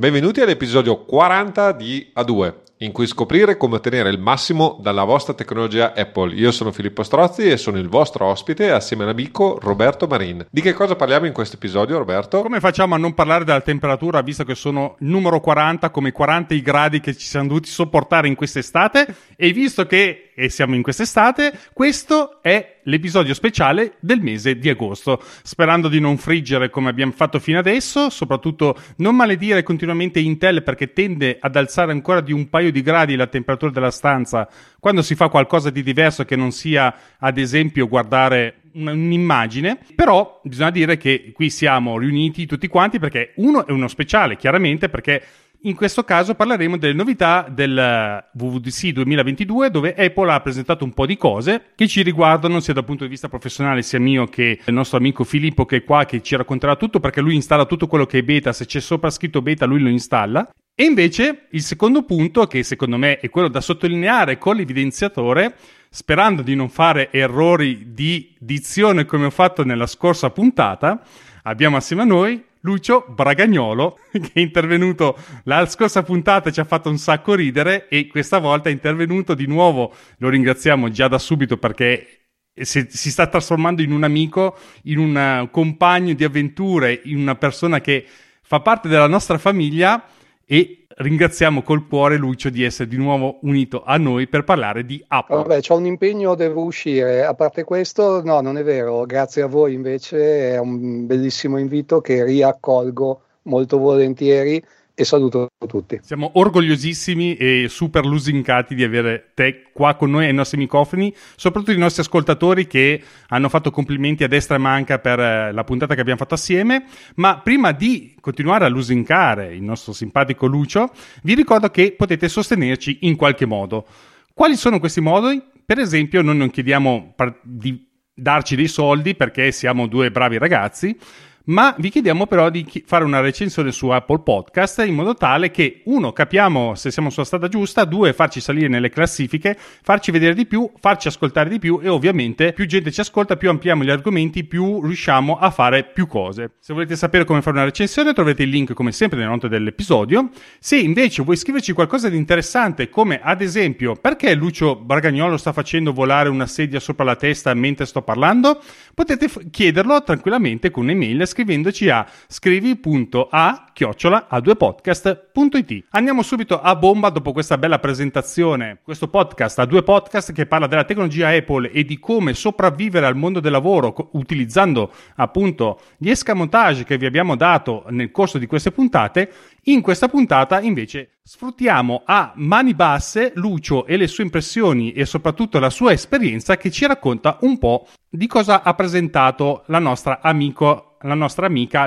Benvenuti all'episodio 40 di A2, in cui scoprire come ottenere il massimo dalla vostra tecnologia Apple. Io sono Filippo Strozzi e sono il vostro ospite assieme all'amico Roberto Marin. Di che cosa parliamo in questo episodio, Roberto? Come facciamo a non parlare della temperatura, visto che sono numero 40, come 40 i gradi che ci siamo dovuti sopportare in quest'estate, e visto che siamo in quest'estate, questo è l'episodio speciale del mese di agosto, sperando di non friggere come abbiamo fatto fino adesso, soprattutto non maledire continuamente Intel, perché tende ad alzare ancora di un paio di gradi la temperatura della stanza quando si fa qualcosa di diverso che non sia, ad esempio, guardare un'immagine. Però bisogna dire che qui siamo riuniti tutti quanti perché uno è uno speciale, chiaramente, perché in questo caso parleremo delle novità del WWDC 2022, dove Apple ha presentato un po' di cose che ci riguardano sia dal punto di vista professionale, sia mio che il nostro amico Filippo, che è qua, che ci racconterà tutto, perché lui installa tutto quello che è beta. Se c'è sopra scritto beta, lui lo installa. E invece il secondo punto, che secondo me è quello da sottolineare con l'evidenziatore, sperando di non fare errori di dizione come ho fatto nella scorsa puntata, abbiamo assieme a noi Lucio Bragagnolo, che è intervenuto la scorsa puntata, ci ha fatto un sacco ridere, e questa volta è intervenuto di nuovo. Lo ringraziamo già da subito perché si sta trasformando in un amico, in un compagno di avventure, in una persona che fa parte della nostra famiglia, e ringraziamo col cuore Lucio di essere di nuovo unito a noi per parlare di Apple. Vabbè, c'ho un impegno, devo uscire. A parte questo, no, non è vero. Grazie a voi invece, è un bellissimo invito che riaccolgo molto volentieri e saluto tutti. Siamo orgogliosissimi e super lusingati di avere te qua con noi ai nostri microfoni, soprattutto i nostri ascoltatori che hanno fatto complimenti a destra e manca per la puntata che abbiamo fatto assieme. Ma prima di continuare a lusingare il nostro simpatico Lucio, vi ricordo che potete sostenerci in qualche modo. Quali sono questi modi? Per esempio, noi non chiediamo di darci dei soldi, perché siamo due bravi ragazzi, ma vi chiediamo però di fare una recensione su Apple Podcast, in modo tale che, uno, capiamo se siamo sulla strada giusta, due, farci salire nelle classifiche, farci vedere di più, farci ascoltare di più, e ovviamente più gente ci ascolta, più ampliamo gli argomenti, più riusciamo a fare più cose. Se volete sapere come fare una recensione, trovate il link come sempre nelle note dell'episodio. Se invece vuoi scriverci qualcosa di interessante, come ad esempio perché Lucio Bragagnolo sta facendo volare una sedia sopra la testa mentre sto parlando, potete chiederlo tranquillamente con un'email, scrivendoci a scrivi.a@a2podcast.it. Andiamo subito a bomba dopo questa bella presentazione. Questo podcast, A2 Podcast, che parla della tecnologia Apple e di come sopravvivere al mondo del lavoro utilizzando appunto gli escamotage che vi abbiamo dato nel corso di queste puntate. In questa puntata invece sfruttiamo a mani basse Lucio e le sue impressioni, e soprattutto la sua esperienza, che ci racconta un po' di cosa ha presentato la nostra amica,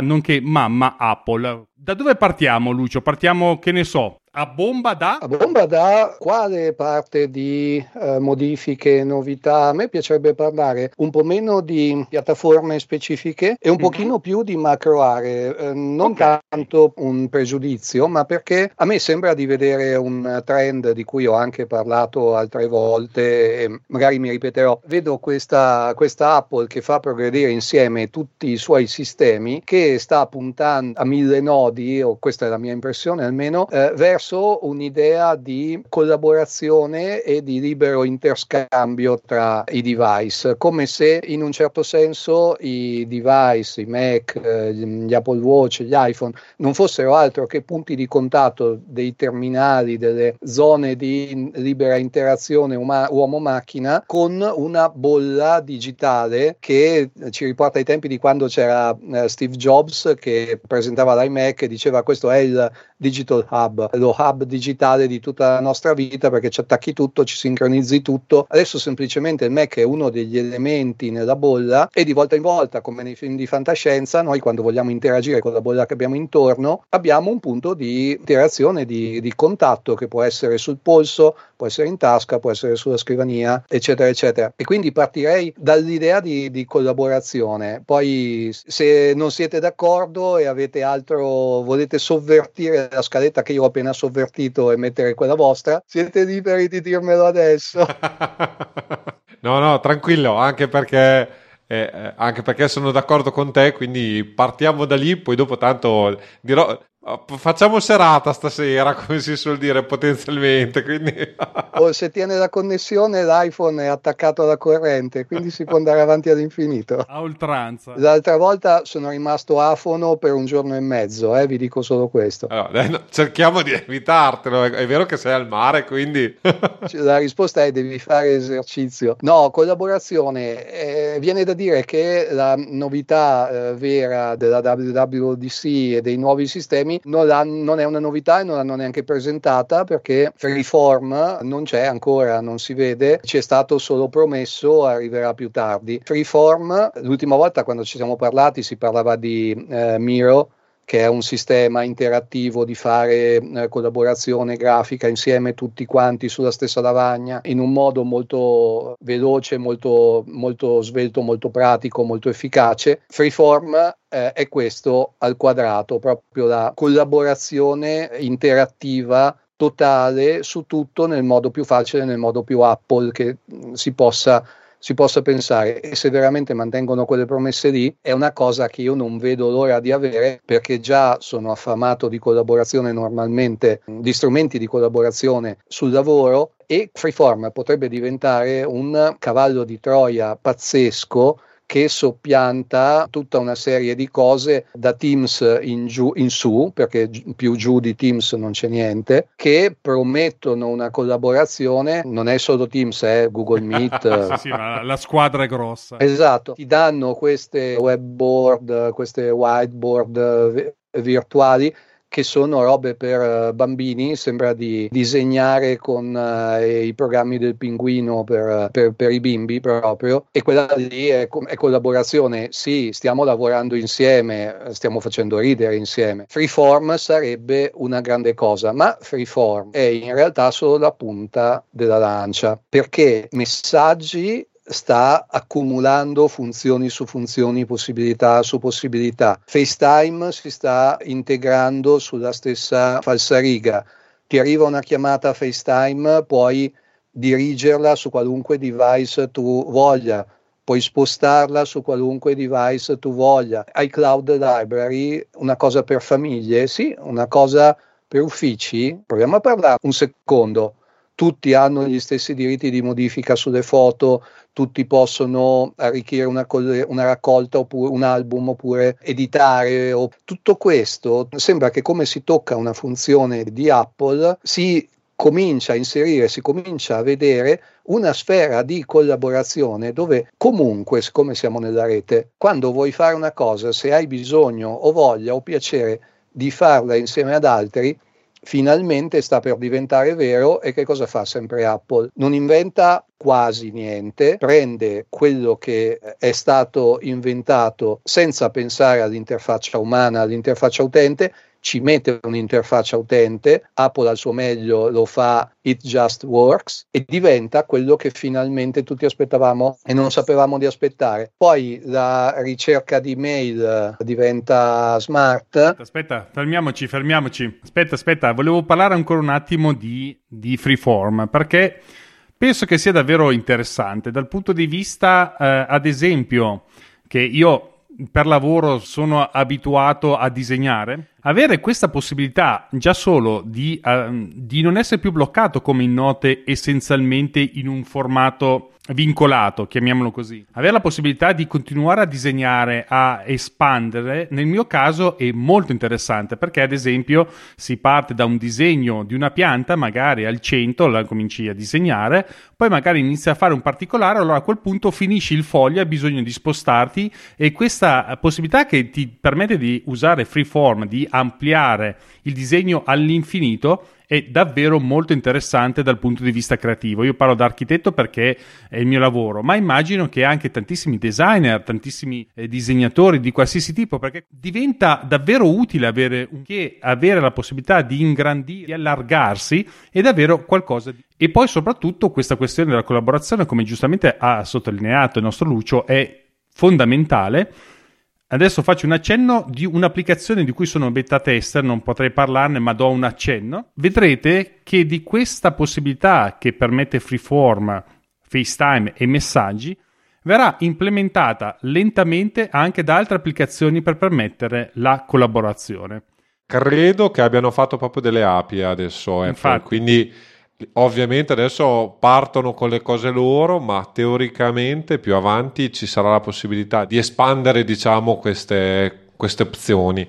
nonché mamma Apple. Da dove partiamo, Lucio? Partiamo, che ne so, a bomba da? A bomba da quale parte di modifiche, novità? A me piacerebbe parlare un po' meno di piattaforme specifiche e un pochino più di macro aree. Non tanto un pregiudizio, ma perché a me sembra di vedere un trend di cui ho anche parlato altre volte, e magari mi ripeterò. Vedo questa Apple che fa progredire insieme tutti i suoi sistemi, che sta puntando a 1000 nodi, o questa è la mia impressione almeno, verso un'idea di collaborazione e di libero interscambio tra i device, come se in un certo senso i device, i Mac, gli Apple Watch, gli iPhone non fossero altro che punti di contatto dei terminali, delle zone di libera interazione uomo-macchina, con una bolla digitale che ci riporta ai tempi di quando c'era Steve Jobs che presentava l'iMac e diceva: questo è il Digital Hub, lo hub digitale di tutta la nostra vita, perché ci attacchi tutto, ci sincronizzi tutto. Adesso semplicemente il Mac è uno degli elementi nella bolla, e di volta in volta, come nei film di fantascienza, noi quando vogliamo interagire con la bolla che abbiamo intorno abbiamo un punto di interazione, di contatto, che può essere sul polso, può essere in tasca, può essere sulla scrivania, eccetera eccetera. E quindi partirei dall'idea di collaborazione. Poi, se non siete d'accordo e avete altro, volete sovvertire la scaletta che io ho appena sovvertito e mettere quella vostra, siete liberi di dirmelo adesso. No, tranquillo, anche perché sono d'accordo con te, quindi partiamo da lì. Poi dopo tanto dirò, Facciamo serata stasera, come si suol dire, potenzialmente, quindi... Oh, se tiene la connessione l'iPhone è attaccato alla corrente, quindi si può andare avanti all'infinito, a oltranza. L'altra volta sono rimasto afono per un giorno e mezzo, vi dico solo questo. Allora, cerchiamo di evitartelo, è vero che sei al mare, quindi... La risposta è devi fare esercizio. No, collaborazione, viene da dire che la novità vera della WWDC e dei nuovi sistemi non è una novità e non l'hanno neanche presentata, perché Freeform non c'è ancora, non si vede, c'è stato solo promesso, arriverà più tardi. Freeform, l'ultima volta quando ci siamo parlati si parlava di Miro, che è un sistema interattivo di fare collaborazione grafica insieme tutti quanti sulla stessa lavagna in un modo molto veloce, molto, molto svelto, molto pratico, molto efficace. Freeform è questo al quadrato, proprio la collaborazione interattiva totale su tutto nel modo più facile, nel modo più Apple che si possa pensare, e se veramente mantengono quelle promesse lì è una cosa che io non vedo l'ora di avere, perché già sono affamato di collaborazione normalmente, di strumenti di collaborazione sul lavoro, e Freeform potrebbe diventare un cavallo di Troia pazzesco che soppianta tutta una serie di cose da Teams in su, perché più giù di Teams non c'è niente, che promettono una collaborazione, non è solo Teams, è Google Meet. Sì, ma la squadra è grossa. Esatto, ti danno queste webboard, queste whiteboard virtuali, che sono robe per bambini, sembra di disegnare con i programmi del pinguino per i bimbi proprio, e quella lì è collaborazione, sì, stiamo lavorando insieme, stiamo facendo ridere insieme. Freeform sarebbe una grande cosa, ma Freeform è in realtà solo la punta della lancia, perché messaggi sta accumulando funzioni su funzioni, possibilità su possibilità. FaceTime si sta integrando sulla stessa falsariga. Ti arriva una chiamata FaceTime, puoi dirigerla su qualunque device tu voglia, puoi spostarla su qualunque device tu voglia. iCloud Library, una cosa per famiglie, sì, una cosa per uffici. Proviamo a parlare un secondo. Tutti hanno gli stessi diritti di modifica sulle foto, tutti possono arricchire una raccolta oppure un album oppure editare. Tutto questo sembra che, come si tocca una funzione di Apple, si comincia a inserire, si comincia a vedere una sfera di collaborazione dove comunque, siccome siamo nella rete, quando vuoi fare una cosa, se hai bisogno o voglia o piacere di farla insieme ad altri, finalmente sta per diventare vero. E che cosa fa sempre Apple? Non inventa quasi niente, prende quello che è stato inventato senza pensare all'interfaccia umana, all'interfaccia utente, ci mette un'interfaccia utente, Apple al suo meglio lo fa, it just works, e diventa quello che finalmente tutti aspettavamo e non sapevamo di aspettare. Poi la ricerca di mail diventa smart. Aspetta, fermiamoci. Aspetta, volevo parlare ancora un attimo di Freeform, perché penso che sia davvero interessante dal punto di vista, ad esempio, che io... per lavoro sono abituato a disegnare, avere questa possibilità già solo di non essere più bloccato come in note essenzialmente in un formato vincolato, chiamiamolo così, avere la possibilità di continuare a disegnare, a espandere, nel mio caso è molto interessante, perché ad esempio si parte da un disegno di una pianta, magari al 100 la cominci a disegnare, poi magari inizi a fare un particolare, allora a quel punto finisci il foglio, hai bisogno di spostarti, e questa possibilità che ti permette di usare Freeform, di ampliare il disegno all'infinito, è davvero molto interessante dal punto di vista creativo. Io parlo da architetto perché è il mio lavoro, ma immagino che anche tantissimi designer, tantissimi disegnatori di qualsiasi tipo, perché diventa davvero utile avere la possibilità di ingrandire, di allargarsi, è davvero qualcosa di... E poi soprattutto questa questione della collaborazione, come giustamente ha sottolineato il nostro Lucio, è fondamentale. Adesso faccio un accenno di un'applicazione di cui sono beta tester, non potrei parlarne, ma do un accenno. Vedrete che di questa possibilità che permette Freeform, FaceTime e messaggi, verrà implementata lentamente anche da altre applicazioni per permettere la collaborazione. Credo che abbiano fatto proprio delle API adesso Apple. Infatti. Quindi ovviamente adesso partono con le cose loro, ma teoricamente più avanti ci sarà la possibilità di espandere, diciamo, queste opzioni.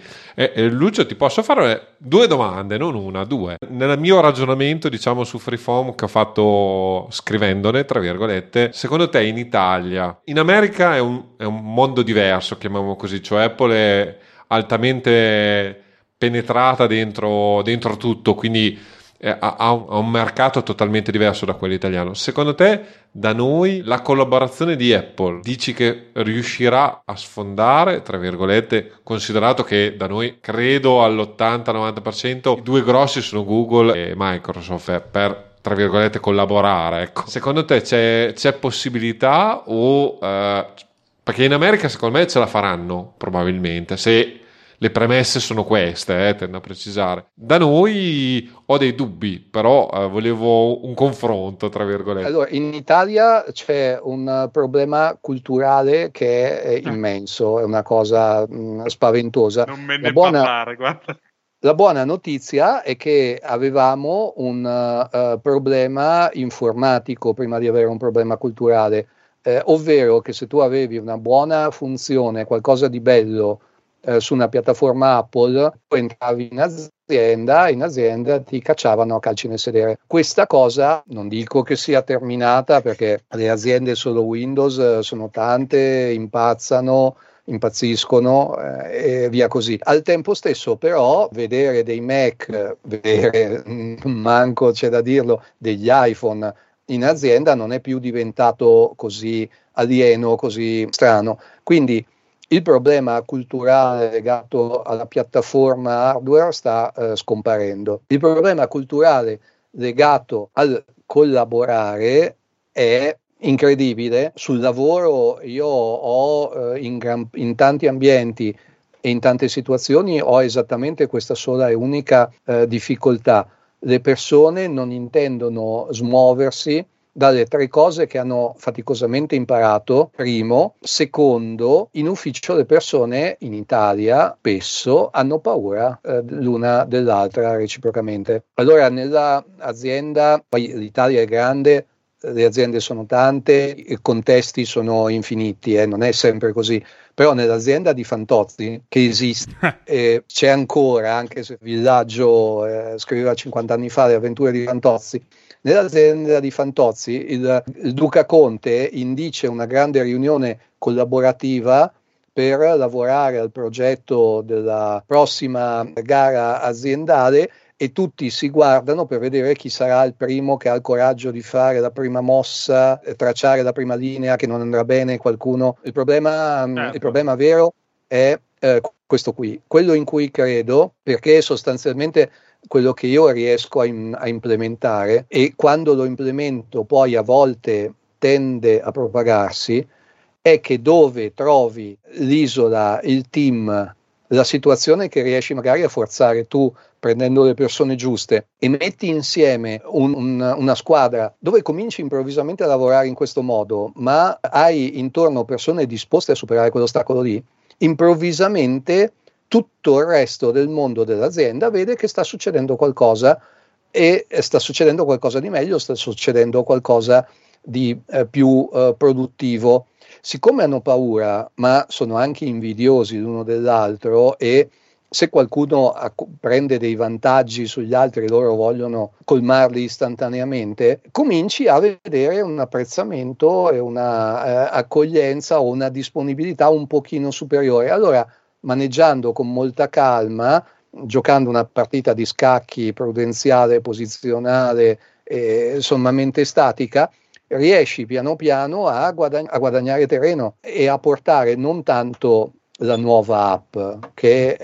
Lucio, ti posso fare due domande, non una, due. Nel mio ragionamento, diciamo, su Freeform che ho fatto scrivendone, tra virgolette, secondo te in Italia, in America è un mondo diverso, chiamiamolo così, cioè Apple è altamente penetrata dentro tutto, quindi ha un mercato totalmente diverso da quello italiano. Secondo te, da noi, la collaborazione di Apple, dici che riuscirà a sfondare, tra virgolette, considerato che da noi, credo all'80-90%, i due grossi sono Google e Microsoft per, tra virgolette, collaborare, ecco. Secondo te c'è possibilità o... perché in America, secondo me, ce la faranno, probabilmente, se... Le premesse sono queste, tendo a precisare. Da noi ho dei dubbi, però volevo un confronto, tra virgolette. Allora, in Italia c'è un problema culturale che è immenso, è una cosa spaventosa. Non me ne parlare, guarda. La buona notizia è che avevamo un problema informatico prima di avere un problema culturale, ovvero che se tu avevi una buona funzione, qualcosa di bello, su una piattaforma Apple, tu entravi in azienda ti cacciavano a calci nel sedere. Questa cosa non dico che sia terminata, perché le aziende solo Windows sono tante, impazziscono e via così. Al tempo stesso però vedere dei Mac, manco c'è da dirlo, degli iPhone in azienda non è più diventato così alieno, così strano. Quindi il problema culturale legato alla piattaforma hardware sta scomparendo. Il problema culturale legato al collaborare è incredibile. Sul lavoro io ho in tanti ambienti e in tante situazioni ho esattamente questa sola e unica difficoltà. Le persone non intendono smuoversi dalle tre cose che hanno faticosamente imparato. Primo, secondo, in ufficio le persone in Italia spesso hanno paura l'una dell'altra reciprocamente. Allora nella azienda, poi l'Italia è grande, le aziende sono tante, i contesti sono infiniti, non è sempre così, però nell'azienda di Fantozzi che esiste c'è ancora, anche se il villaggio scriveva 50 anni fa le avventure di Fantozzi. Nell'azienda di Fantozzi il Duca Conte indice una grande riunione collaborativa per lavorare al progetto della prossima gara aziendale e tutti si guardano per vedere chi sarà il primo che ha il coraggio di fare la prima mossa, tracciare la prima linea che non andrà bene qualcuno. Il problema vero è questo qui, quello in cui credo, perché sostanzialmente quello che io riesco a implementare, e quando lo implemento poi a volte tende a propagarsi, è che dove trovi l'isola, il team, la situazione che riesci magari a forzare tu prendendo le persone giuste e metti insieme una squadra dove cominci improvvisamente a lavorare in questo modo, ma hai intorno persone disposte a superare quell'ostacolo lì, improvvisamente tutto il resto del mondo dell'azienda vede che sta succedendo qualcosa, e sta succedendo qualcosa di meglio, sta succedendo qualcosa di più produttivo. Siccome hanno paura, ma sono anche invidiosi l'uno dell'altro, e se qualcuno prende dei vantaggi sugli altri, loro vogliono colmarli istantaneamente, cominci a vedere un apprezzamento e una accoglienza o una disponibilità un pochino superiore. Allora, maneggiando con molta calma, giocando una partita di scacchi prudenziale, posizionale e sommamente statica, riesci piano piano a guadagnare terreno e a portare non tanto la nuova app, che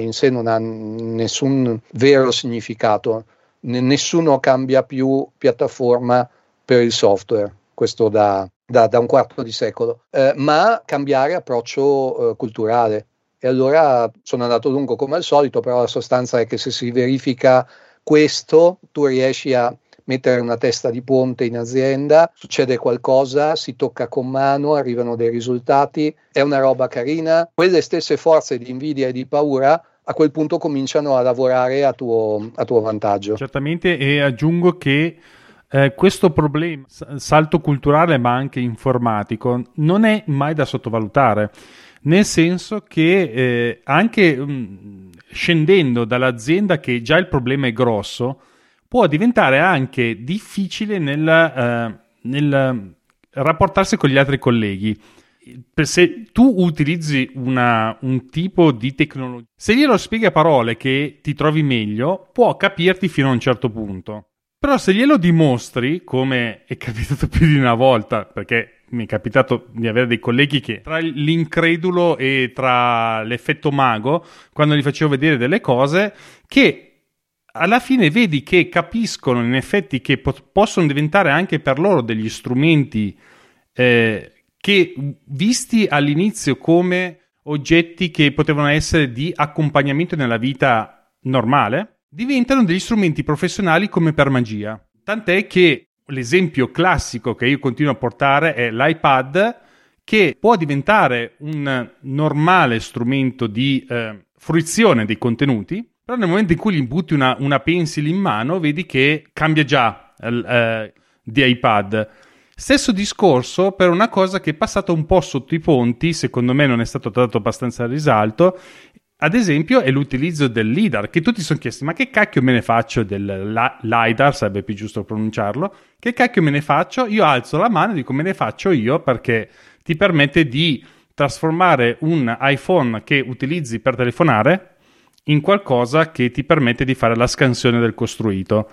in sé non ha nessun vero significato, nessuno cambia più piattaforma per il software, questo da un quarto di secolo, ma cambiare approccio culturale. E allora sono andato lungo come al solito, però la sostanza è che se si verifica questo, tu riesci a mettere una testa di ponte in azienda, succede qualcosa, si tocca con mano, arrivano dei risultati, è una roba carina. Quelle stesse forze di invidia e di paura a quel punto cominciano a lavorare a tuo vantaggio. Certamente, e aggiungo che questo problema, salto culturale ma anche informatico, non è mai da sottovalutare, nel senso che anche scendendo dall'azienda, che già il problema è grosso, può diventare anche difficile nel rapportarsi con gli altri colleghi. Se tu utilizzi un tipo di tecnologia, se glielo spieghi a parole che ti trovi meglio, può capirti fino a un certo punto. Però se glielo dimostri, come è capitato più di una volta, perché mi è capitato di avere dei colleghi che, tra l'incredulo e tra l'effetto mago, quando gli facevo vedere delle cose, che alla fine vedi che capiscono in effetti che possono diventare anche per loro degli strumenti che visti all'inizio come oggetti che potevano essere di accompagnamento nella vita normale, diventano degli strumenti professionali come per magia. Tant'è che l'esempio classico che io continuo a portare è l'iPad, che può diventare un normale strumento di fruizione dei contenuti, però nel momento in cui gli butti una pencil in mano vedi che cambia già di iPad. Stesso discorso per una cosa che è passata un po' sotto i ponti, secondo me non è stato dato abbastanza risalto, ad esempio è l'utilizzo del LIDAR, che tutti si sono chiesti: ma che cacchio me ne faccio del LIDAR, sarebbe più giusto pronunciarlo, che cacchio me ne faccio? Io alzo la mano e dico: me ne faccio io, perché ti permette di trasformare un iPhone che utilizzi per telefonare in qualcosa che ti permette di fare la scansione del costruito.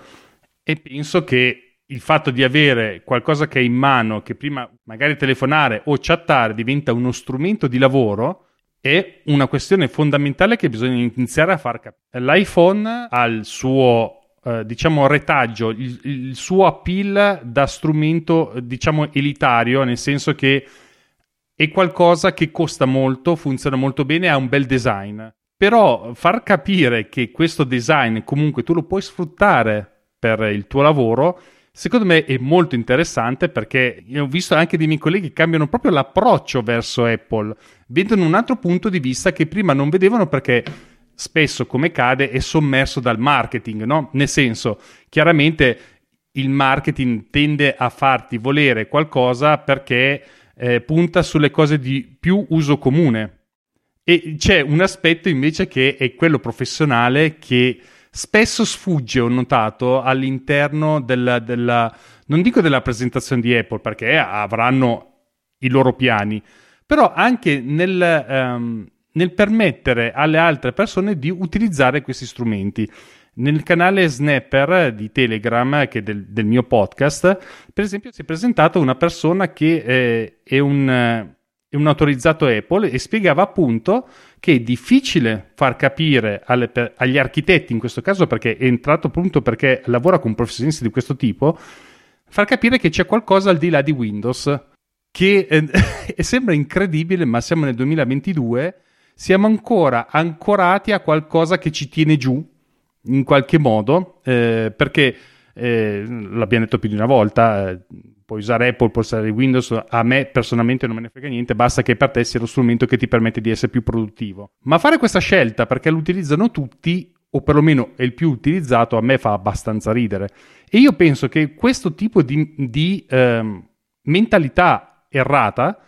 E penso che il fatto di avere qualcosa che è in mano, che prima magari telefonare o chattare diventa uno strumento di lavoro, è una questione fondamentale che bisogna iniziare a far capire. L'iPhone ha il suo, retaggio, il suo appeal da strumento, elitario, nel senso che è qualcosa che costa molto, funziona molto bene, ha un bel design. Però far capire che questo design comunque tu lo puoi sfruttare per il tuo lavoro, secondo me è molto interessante, perché ho visto anche dei miei colleghi che cambiano proprio l'approccio verso Apple, vedono un altro punto di vista che prima non vedevano, perché spesso, come cade, è sommerso dal marketing, no? Nel senso, chiaramente il marketing tende a farti volere qualcosa perché punta sulle cose di più uso comune, e c'è un aspetto invece che è quello professionale che spesso sfugge, ho notato, all'interno della non dico della presentazione di Apple, perché avranno i loro piani, però anche nel permettere alle altre persone di utilizzare questi strumenti. Nel canale Snapper di Telegram, che del mio podcast, per esempio, si è presentata una persona che è un autorizzato Apple, e spiegava appunto che è difficile far capire agli architetti, in questo caso perché è entrato appunto perché lavora con professionisti di questo tipo, far capire che c'è qualcosa al di là di Windows, che sembra incredibile, ma siamo nel 2022, siamo ancora ancorati a qualcosa che ci tiene giù in qualche modo, perché l'abbiamo detto più di una volta, puoi usare Apple, puoi usare Windows, a me personalmente non me ne frega niente, basta che per te sia lo strumento che ti permette di essere più produttivo. Ma fare questa scelta, perché lo utilizzano tutti, o perlomeno è il più utilizzato, a me fa abbastanza ridere. E io penso che questo tipo di mentalità errata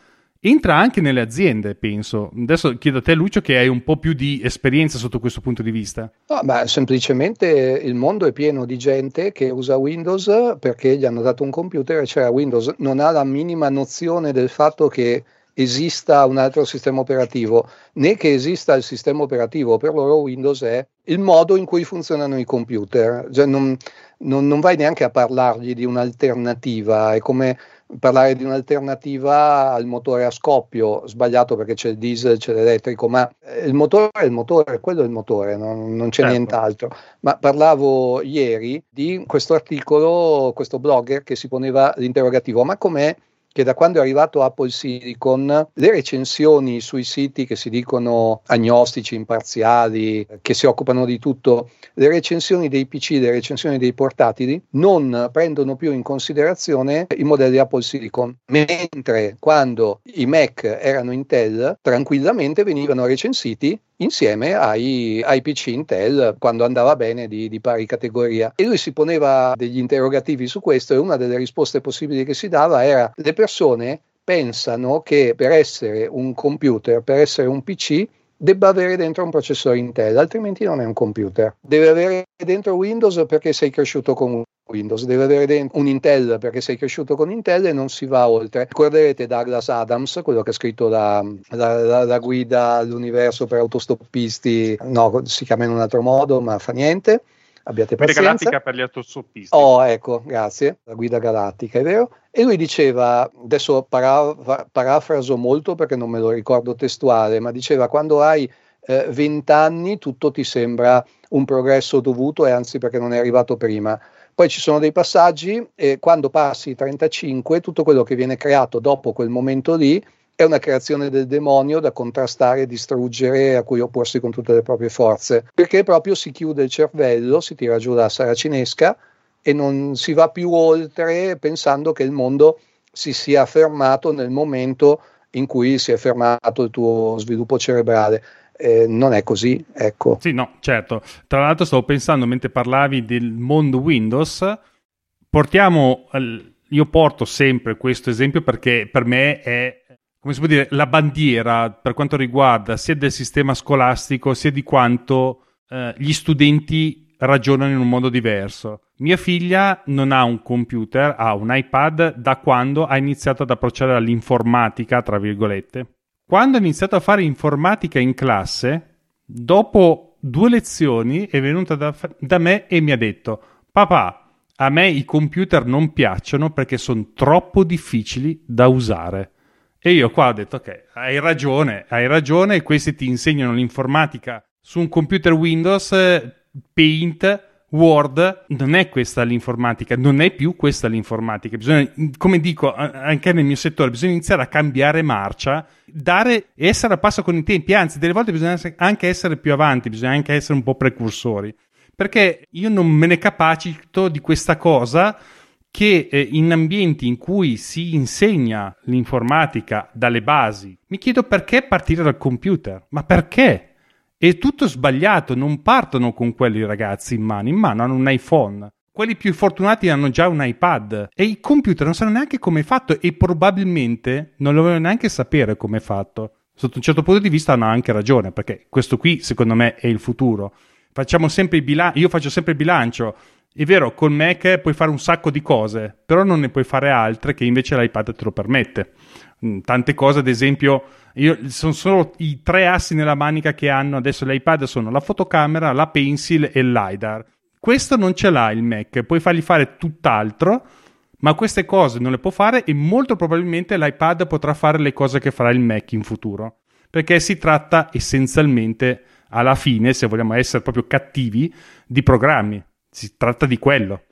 entra anche nelle aziende, penso. Adesso chiedo a te, Lucio, che hai un po' più di esperienza sotto questo punto di vista. No, beh, semplicemente il mondo è pieno di gente che usa Windows perché gli hanno dato un computer e c'era Windows. Non ha la minima nozione del fatto che esista un altro sistema operativo, né che esista il sistema operativo. Per loro Windows è il modo in cui funzionano i computer. Cioè non vai neanche a parlargli di un'alternativa. È come parlare di un'alternativa al motore a scoppio, sbagliato perché c'è il diesel, c'è l'elettrico, ma il motore è il motore, quello è il motore, non c'è nient'altro. Ma parlavo ieri di questo articolo, questo blogger che si poneva l'interrogativo: ma com'è che da quando è arrivato Apple Silicon le recensioni sui siti che si dicono agnostici, imparziali, che si occupano di tutto, le recensioni dei PC, le recensioni dei portatili, non prendono più in considerazione i modelli Apple Silicon, mentre quando i Mac erano Intel tranquillamente venivano recensiti insieme ai PC Intel quando andava bene di pari categoria, e lui si poneva degli interrogativi su questo, e una delle risposte possibili che si dava era: le persone pensano che per essere un computer, per essere un PC, debba avere dentro un processore Intel, altrimenti non è un computer. Deve avere dentro Windows perché sei cresciuto con Windows, deve avere dentro un Intel perché sei cresciuto con Intel, e non si va oltre. Ricorderete Douglas Adams, quello che ha scritto la guida all'universo per autostoppisti, no, si chiama in un altro modo, ma fa niente. Abbiate pazienza. Guida galattica per gli autostoppisti. Oh, ecco, grazie. La guida galattica, è vero? E lui diceva, adesso parafraso molto perché non me lo ricordo testuale, ma diceva: quando hai 20 anni tutto ti sembra un progresso dovuto, e anzi perché non è arrivato prima. Poi ci sono dei passaggi, e quando passi i 35 tutto quello che viene creato dopo quel momento lì è una creazione del demonio da contrastare, distruggere, a cui opporsi con tutte le proprie forze, perché proprio si chiude il cervello, si tira giù la saracinesca e non si va più oltre, pensando che il mondo si sia fermato nel momento in cui si è fermato il tuo sviluppo cerebrale. Non è così, ecco. Sì, no, certo. Tra l'altro stavo pensando, mentre parlavi del mondo Windows, io porto sempre questo esempio perché per me è, come si può dire, la bandiera per quanto riguarda sia del sistema scolastico sia di quanto gli studenti ragionano in un modo diverso. Mia figlia non ha un computer, ha un iPad da quando ha iniziato ad approcciare all'informatica, tra virgolette. Quando ha iniziato a fare informatica in classe, dopo 2 lezioni è venuta da me e mi ha detto: papà, a me i computer non piacciono perché sono troppo difficili da usare. E io qua ho detto: ok, hai ragione, questi ti insegnano l'informatica su un computer Windows, Paint, Word, non è questa l'informatica, non è più questa l'informatica. Bisogna, come dico anche nel mio settore, bisogna iniziare a cambiare marcia, dare e essere a passo con i tempi, anzi delle volte bisogna anche essere più avanti, bisogna anche essere un po' precursori, perché io non me ne capacito di questa cosa, che in ambienti in cui si insegna l'informatica dalle basi, mi chiedo perché partire dal computer, ma perché? È tutto sbagliato, non partono con quelli ragazzi in mano, hanno un iPhone, quelli più fortunati hanno già un iPad, e il computer non sanno neanche come è fatto, e probabilmente non lo vogliono neanche sapere come è fatto. Sotto un certo punto di vista hanno anche ragione, perché questo qui secondo me è il futuro. Io faccio sempre il bilancio. È vero, col Mac puoi fare un sacco di cose, però non ne puoi fare altre che invece l'iPad te lo permette. Tante cose, ad esempio, sono solo i 3 assi nella manica che hanno adesso l'iPad, sono la fotocamera, la pencil e il LIDAR. Questo non ce l'ha il Mac, puoi fargli fare tutt'altro, ma queste cose non le può fare, e molto probabilmente l'iPad potrà fare le cose che farà il Mac in futuro. Perché si tratta essenzialmente, alla fine, se vogliamo essere proprio cattivi, di programmi. Si tratta di quello,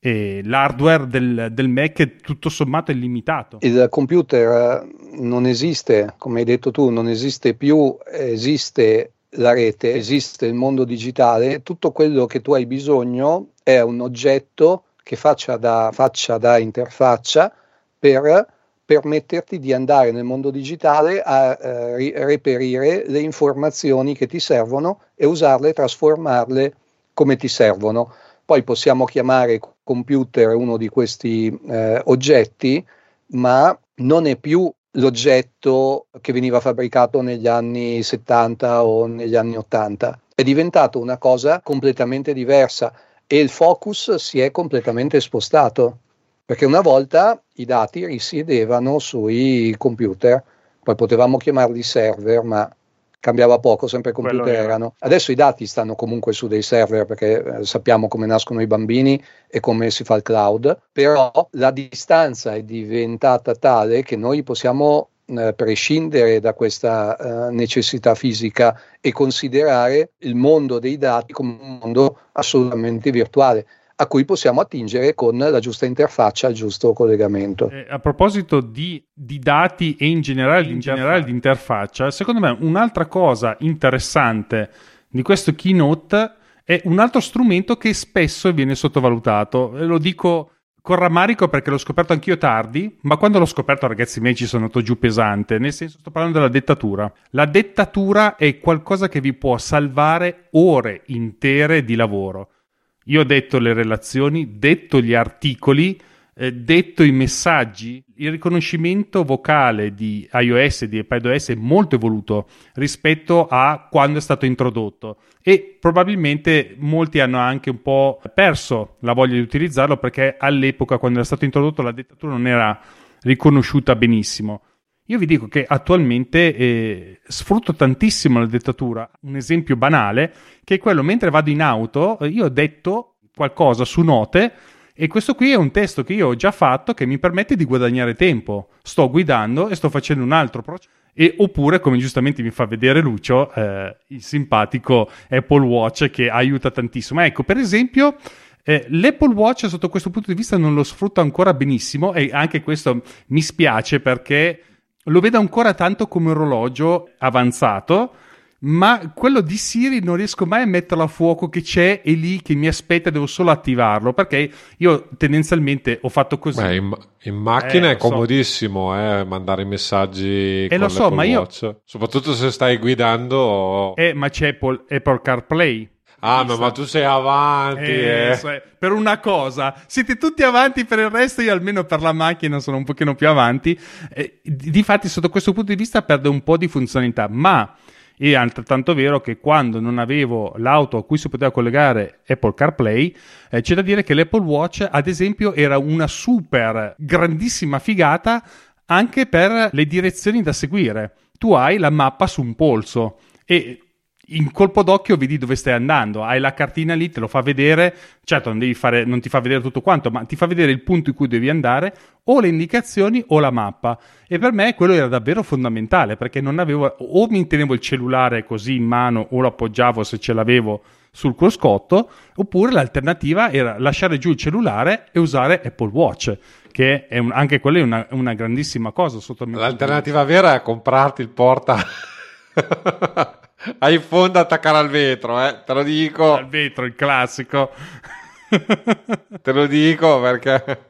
e l'hardware del Mac tutto sommato è limitato. Il computer non esiste, come hai detto tu, non esiste più, esiste la rete, esiste il mondo digitale, tutto quello che tu hai bisogno è un oggetto che faccia da interfaccia per permetterti di andare nel mondo digitale a reperire le informazioni che ti servono e usarle, trasformarle come ti servono. Poi possiamo chiamare computer uno di questi oggetti, ma non è più l'oggetto che veniva fabbricato negli anni 70 o negli anni 80. È diventato una cosa completamente diversa, e il focus si è completamente spostato, perché una volta i dati risiedevano sui computer, poi potevamo chiamarli server, ma cambiava poco, sempre computer erano. Adesso i dati stanno comunque su dei server, perché sappiamo come nascono i bambini e come si fa il cloud, però la distanza è diventata tale che noi possiamo prescindere da questa necessità fisica e considerare il mondo dei dati come un mondo assolutamente virtuale, a cui possiamo attingere con la giusta interfaccia, il giusto collegamento. A proposito di dati e in generale di interfaccia, secondo me un'altra cosa interessante di questo keynote è un altro strumento che spesso viene sottovalutato. Lo dico con rammarico perché l'ho scoperto anch'io tardi, ma quando l'ho scoperto, ragazzi miei, ci sono andato giù pesante, nel senso, sto parlando della dettatura. La dettatura è qualcosa che vi può salvare ore intere di lavoro. Io ho detto le relazioni, detto gli articoli, detto i messaggi. Il riconoscimento vocale di iOS e di iPadOS è molto evoluto rispetto a quando è stato introdotto, e probabilmente molti hanno anche un po' perso la voglia di utilizzarlo, perché all'epoca, quando era stato introdotto, la dettatura non era riconosciuta benissimo. Io vi dico che attualmente sfrutto tantissimo la dettatura. Un esempio banale, che è quello: mentre vado in auto io ho detto qualcosa su note, e questo qui è un testo che io ho già fatto, che mi permette di guadagnare tempo. Sto guidando e sto facendo un altro processo. E oppure, come giustamente mi fa vedere Lucio, il simpatico Apple Watch, che aiuta tantissimo. Ecco, per esempio, l'Apple Watch sotto questo punto di vista non lo sfrutto ancora benissimo, e anche questo mi spiace, perché lo vedo ancora tanto come un orologio avanzato, ma quello di Siri non riesco mai a metterlo a fuoco, che c'è e lì che mi aspetta, devo solo attivarlo, perché io tendenzialmente ho fatto così. Beh, in macchina è comodissimo mandare messaggi con l'Apple Watch, soprattutto se stai guidando ma c'è Apple CarPlay. Ah, ma tu sei avanti, per una cosa. Siete tutti avanti per il resto, io almeno per la macchina sono un pochino più avanti. Difatti, sotto questo punto di vista perde un po' di funzionalità, ma è altrettanto vero che quando non avevo l'auto a cui si poteva collegare Apple CarPlay, c'è da dire che l'Apple Watch, ad esempio, era una super grandissima figata anche per le direzioni da seguire. Tu hai la mappa su un polso e in colpo d'occhio vedi dove stai andando, hai la cartina lì, te lo fa vedere. Certo, non ti fa vedere tutto quanto, ma ti fa vedere il punto in cui devi andare, o le indicazioni o la mappa. E per me quello era davvero fondamentale, perché non avevo, o mi tenevo il cellulare così in mano, o lo appoggiavo, se ce l'avevo, sul cruscotto, oppure l'alternativa era lasciare giù il cellulare e usare Apple Watch, che è anche quella è una grandissima cosa sotto il mio l'alternativa vera è comprarti il porta iPhone da attaccare al vetro, te lo dico. Al vetro, il classico. Te lo dico perché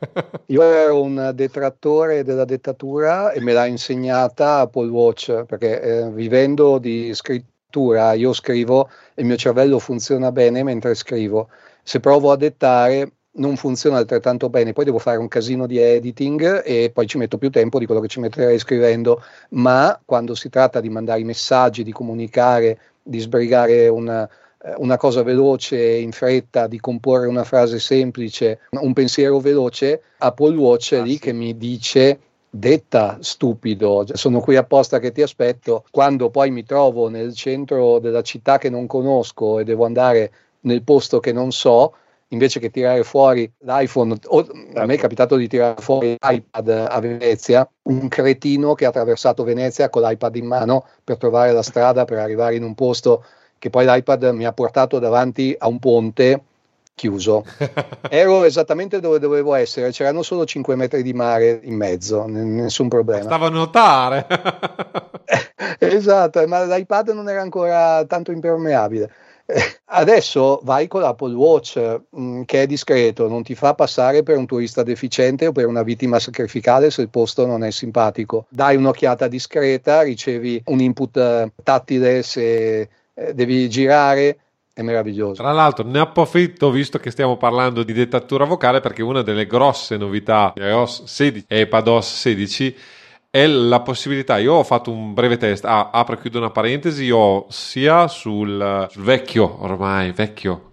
io ero un detrattore della dettatura e me l'ha insegnata Apple Watch, perché vivendo di scrittura, io scrivo e il mio cervello funziona bene mentre scrivo. Se provo a dettare non funziona altrettanto bene, poi devo fare un casino di editing e poi ci metto più tempo di quello che ci metterei scrivendo. Ma quando si tratta di mandare i messaggi, di comunicare, di sbrigare una cosa veloce in fretta, di comporre una frase semplice, un pensiero veloce, Apple Watch è lì che mi dice: detta, stupido, sono qui apposta che ti aspetto. Quando poi mi trovo nel centro della città che non conosco e devo andare nel posto che non so, invece che tirare fuori l'iPhone, a me è capitato di tirare fuori l'iPad a Venezia, un cretino che ha attraversato Venezia con l'iPad in mano per trovare la strada per arrivare in un posto, che poi l'iPad mi ha portato davanti a un ponte chiuso. Ero esattamente dove dovevo essere, c'erano solo 5 metri di mare in mezzo, nessun problema. Stavo a nuotare. Esatto, ma l'iPad non era ancora tanto impermeabile. Adesso vai con l'Apple Watch, che è discreto, non ti fa passare per un turista deficiente o per una vittima sacrificale se il posto non è simpatico. Dai un'occhiata discreta, ricevi un input tattile se devi girare, è meraviglioso. Tra l'altro ne approfitto, visto che stiamo parlando di dettatura vocale, perché una delle grosse novità di iOS 16 e iPadOS 16 è la possibilità. Io ho fatto un breve test, apro e chiudo una parentesi, io sia sul vecchio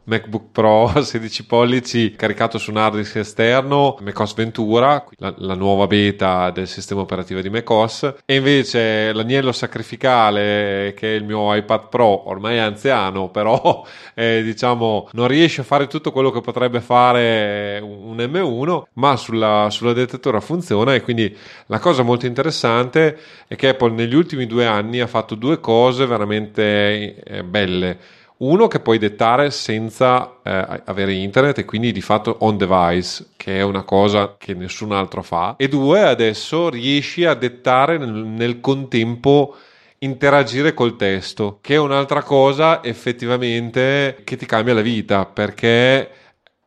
MacBook Pro 16 pollici caricato su un hard disk esterno, macOS Ventura, la nuova beta del sistema operativo di macOS, e invece l'agnello sacrificale, che è il mio iPad Pro, ormai anziano, però non riesce a fare tutto quello che potrebbe fare un M1, ma sulla dettatura funziona. E quindi la cosa molto interessante è che Apple negli ultimi 2 anni ha fatto 2 cose veramente belle. Uno, che puoi dettare senza avere internet, e quindi di fatto on device, che è una cosa che nessun altro fa. E 2, adesso riesci a dettare nel contempo, interagire col testo, che è un'altra cosa effettivamente che ti cambia la vita, perché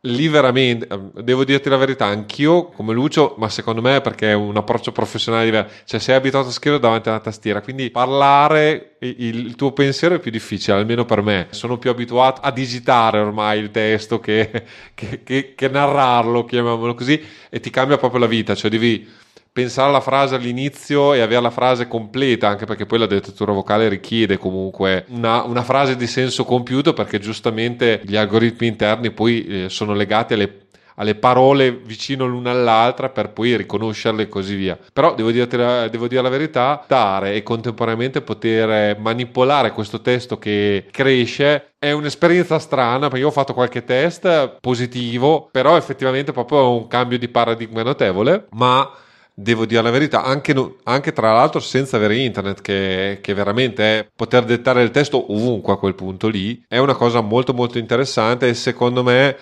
lì veramente devo dirti la verità, anch'io come Lucio, ma secondo me è perché è un approccio professionale diverso, cioè sei abituato a scrivere davanti alla tastiera, quindi parlare il tuo pensiero è più difficile, almeno per me. Sono più abituato a digitare ormai il testo che narrarlo, chiamiamolo così, e ti cambia proprio la vita, cioè devi pensare alla frase all'inizio e avere la frase completa, anche perché poi la dettatura vocale richiede comunque una frase di senso compiuto, perché giustamente gli algoritmi interni poi sono legati alle parole vicino l'una all'altra per poi riconoscerle e così via. Però devo dire la verità, dare e contemporaneamente poter manipolare questo testo che cresce è un'esperienza strana, perché io ho fatto qualche test positivo, però effettivamente proprio un cambio di paradigma notevole. Ma devo dire la verità, anche tra l'altro senza avere internet, che veramente è poter dettare il testo ovunque a quel punto lì, è una cosa molto molto interessante, e secondo me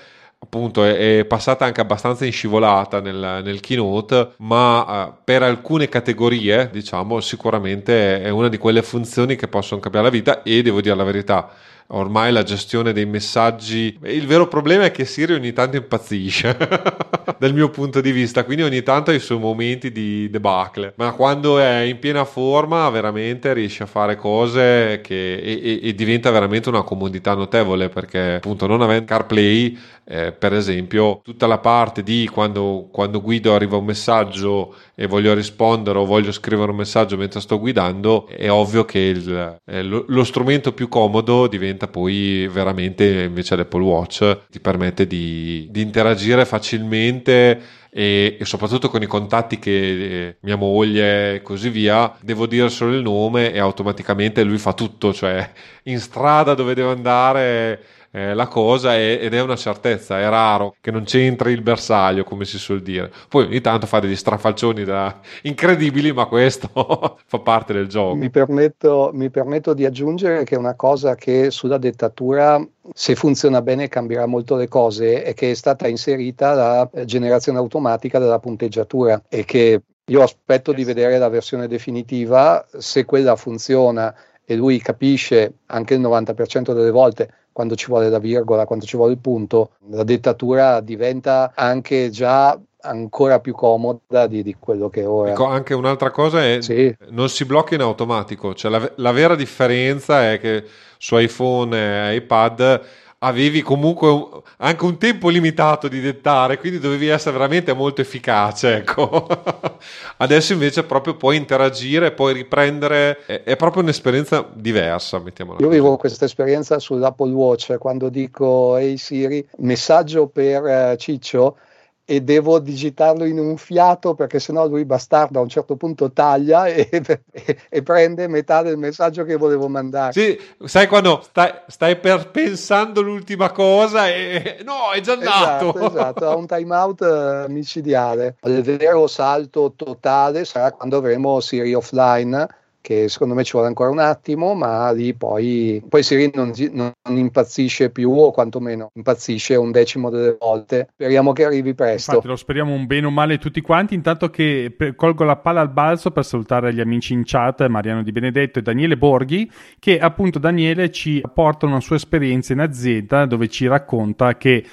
appunto è passata anche abbastanza in scivolata nel keynote, ma per alcune categorie diciamo sicuramente è una di quelle funzioni che possono cambiare la vita. E devo dire la verità, ormai la gestione dei messaggi, il vero problema è che Siri ogni tanto impazzisce dal mio punto di vista, quindi ogni tanto ha i suoi momenti di debacle, ma quando è in piena forma veramente riesce a fare cose che e diventa veramente una comodità notevole, perché appunto non avendo CarPlay per esempio, tutta la parte di quando guido arriva un messaggio e voglio rispondere o voglio scrivere un messaggio mentre sto guidando, è ovvio che lo strumento più comodo diventa poi veramente, invece l'Apple Watch ti permette di interagire facilmente e soprattutto con i contatti che mia moglie e così via, devo dire solo il nome e automaticamente lui fa tutto, cioè in strada dove devo andare la cosa ed è una certezza, è raro che non c'entri il bersaglio, come si suol dire. Poi ogni tanto fa degli strafalcioni incredibili, ma questo fa parte del gioco. Mi permetto di aggiungere che una cosa che sulla dettatura, se funziona bene, cambierà molto le cose, è che è stata inserita la generazione automatica della punteggiatura, e che io aspetto di vedere la versione definitiva. Se quella funziona e lui capisce anche il 90% delle volte quando ci vuole la virgola, quando ci vuole il punto, la dettatura diventa anche già ancora più comoda di quello che è ora. Ecco, anche un'altra cosa è sì, non si blocca in automatico, cioè la vera differenza è che su iPhone e iPad avevi comunque anche un tempo limitato di dettare, quindi dovevi essere veramente molto efficace, ecco. Adesso invece proprio puoi interagire, puoi riprendere, è proprio un'esperienza diversa, mettiamola. Io vivo questa esperienza sull'Apple Watch quando dico "Ehi Siri, messaggio per Ciccio", e devo digitarlo in un fiato perché sennò lui bastardo a un certo punto taglia e prende metà del messaggio che volevo mandare. Sì, sai quando stai pensando l'ultima cosa e no, è già andato. Esatto, ha un time out micidiale. Il vero salto totale sarà quando avremo Siri offline, che secondo me ci vuole ancora un attimo, ma lì poi Siri non impazzisce più, o quantomeno impazzisce 1/10 delle volte. Speriamo che arrivi presto. Infatti lo speriamo un bene o male tutti quanti. Intanto che colgo la palla al balzo per salutare gli amici in chat, Mariano Di Benedetto e Daniele Borghi, che appunto Daniele ci apporta una sua esperienza in azienda dove ci racconta che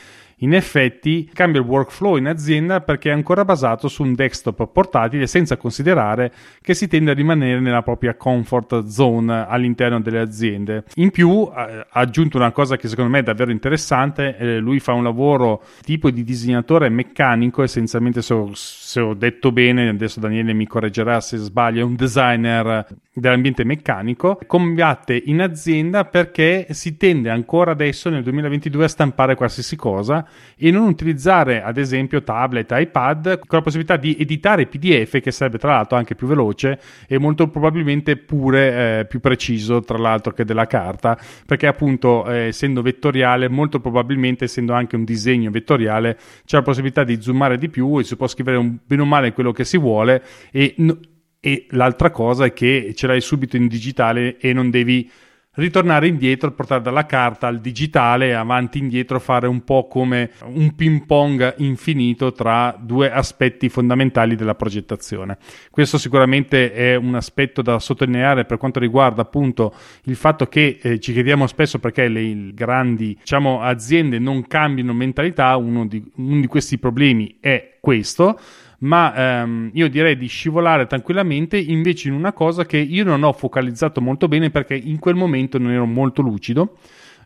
in effetti cambia il workflow in azienda perché è ancora basato su un desktop portatile, senza considerare che si tende a rimanere nella propria comfort zone all'interno delle aziende. In più ha aggiunto una cosa che secondo me è davvero interessante, lui fa un lavoro tipo di disegnatore meccanico essenzialmente, se ho detto bene, adesso Daniele mi correggerà se sbaglio, è un designer dell'ambiente meccanico, combatte in azienda perché si tende ancora adesso nel 2022 a stampare qualsiasi cosa e non utilizzare ad esempio tablet, iPad, con la possibilità di editare PDF, che sarebbe tra l'altro anche più veloce e molto probabilmente pure più preciso tra l'altro che della carta, perché appunto essendo vettoriale, molto probabilmente essendo anche un disegno vettoriale, c'è la possibilità di zoomare di più e si può scrivere bene o male quello che si vuole, e l'altra cosa è che ce l'hai subito in digitale e non devi ritornare indietro, portare dalla carta al digitale, avanti e indietro, fare un po' come un ping pong infinito tra due aspetti fondamentali della progettazione. Questo sicuramente è un aspetto da sottolineare per quanto riguarda appunto il fatto che ci chiediamo spesso perché le grandi, diciamo, aziende non cambiano mentalità. Uno di questi problemi è questo, ma io direi di scivolare tranquillamente invece in una cosa che io non ho focalizzato molto bene perché in quel momento non ero molto lucido,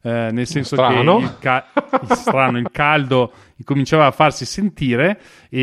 nel senso strano. Che il caldo cominciava a farsi sentire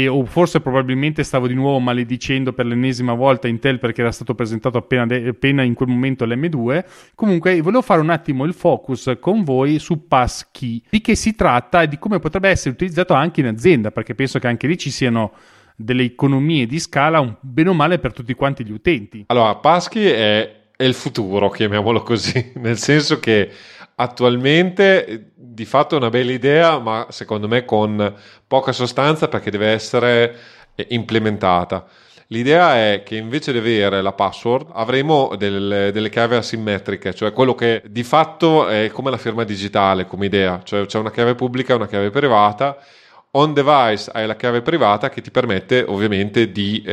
o forse probabilmente stavo di nuovo maledicendo per l'ennesima volta Intel perché era stato presentato appena in quel momento l'M2. Comunque volevo fare un attimo il focus con voi su Passkey, di che si tratta e di come potrebbe essere utilizzato anche in azienda, perché penso che anche lì ci siano delle economie di scala bene o male per tutti quanti gli utenti. Allora, Passkey è il futuro, chiamiamolo così, nel senso che attualmente di fatto è una bella idea, ma secondo me con poca sostanza perché deve essere implementata. L'idea è che invece di avere la password avremo delle chiavi asimmetriche, cioè quello che di fatto è come la firma digitale come idea, cioè c'è una chiave pubblica e una chiave privata. On device hai la chiave privata che ti permette ovviamente di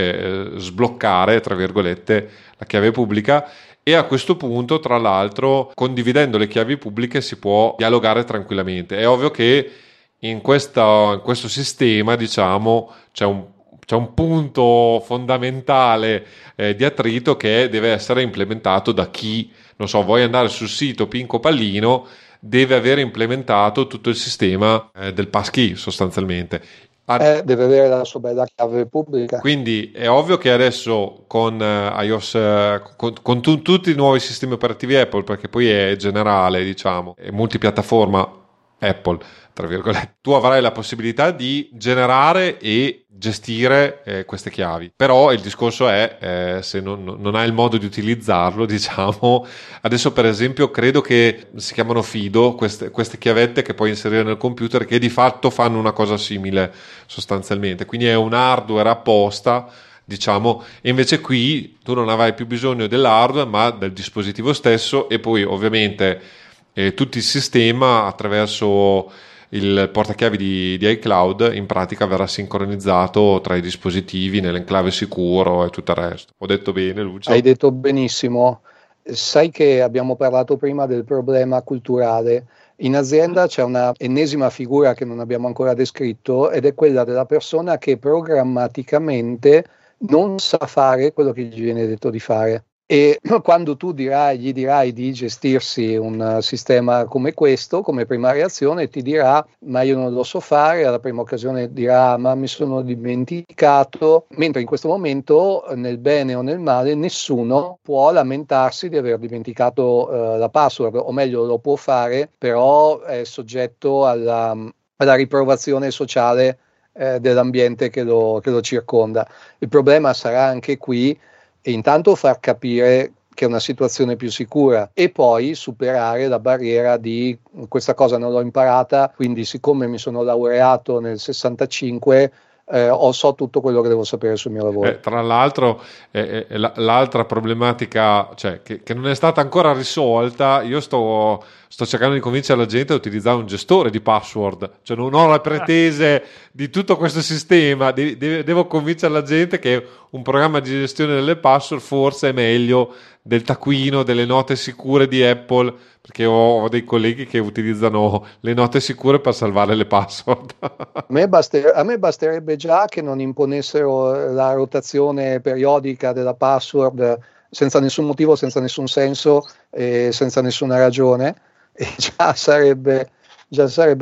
sbloccare, tra virgolette, la chiave pubblica, e a questo punto, tra l'altro, condividendo le chiavi pubbliche si può dialogare tranquillamente. È ovvio che in questo sistema, diciamo, c'è un punto fondamentale di attrito che deve essere implementato da chi, non so, vuoi andare sul sito Pinco Pallino, deve avere implementato tutto il sistema del passkey sostanzialmente. Deve avere la sua bella chiave pubblica. Quindi è ovvio che adesso con iOS, con tutti i nuovi sistemi operativi Apple, perché poi è generale, diciamo, è multipiattaforma Apple, tra virgolette, tu avrai la possibilità di generare e gestire queste chiavi. Però il discorso è se non hai il modo di utilizzarlo, diciamo, adesso per esempio credo che si chiamano Fido queste chiavette che puoi inserire nel computer, che di fatto fanno una cosa simile sostanzialmente, quindi è un hardware apposta, diciamo, e invece qui tu non avrai più bisogno dell'hardware ma del dispositivo stesso, e poi ovviamente tutto il sistema attraverso il portachiavi di iCloud in pratica verrà sincronizzato tra i dispositivi nell'enclave sicuro e tutto il resto. Ho detto bene, Lucio? Hai detto benissimo. Sai che abbiamo parlato prima del problema culturale. In azienda c'è una ennesima figura che non abbiamo ancora descritto, ed è quella della persona che programmaticamente non sa fare quello che gli viene detto di fare. E quando tu gli dirai di gestirsi un sistema come questo, come prima reazione ti dirà ma io non lo so fare, alla prima occasione dirà ma mi sono dimenticato, mentre in questo momento nel bene o nel male nessuno può lamentarsi di aver dimenticato la password, o meglio lo può fare, però è soggetto alla riprovazione sociale dell'ambiente che lo circonda. Il problema sarà anche qui e intanto far capire che è una situazione più sicura e poi superare la barriera di questa cosa non l'ho imparata, quindi siccome mi sono laureato nel 65 so tutto quello che devo sapere sul mio lavoro. Tra l'altro l'altra problematica, cioè, che non è stata ancora risolta, io sto cercando di convincere la gente a utilizzare un gestore di password, cioè non ho le pretese di tutto questo sistema, devo convincere la gente che un programma di gestione delle password forse è meglio del taccuino, delle note sicure di Apple, perché ho dei colleghi che utilizzano le note sicure per salvare le password. A me basterebbe già che non imponessero la rotazione periodica della password senza nessun motivo, senza nessun senso e senza nessuna ragione, e già sarebbe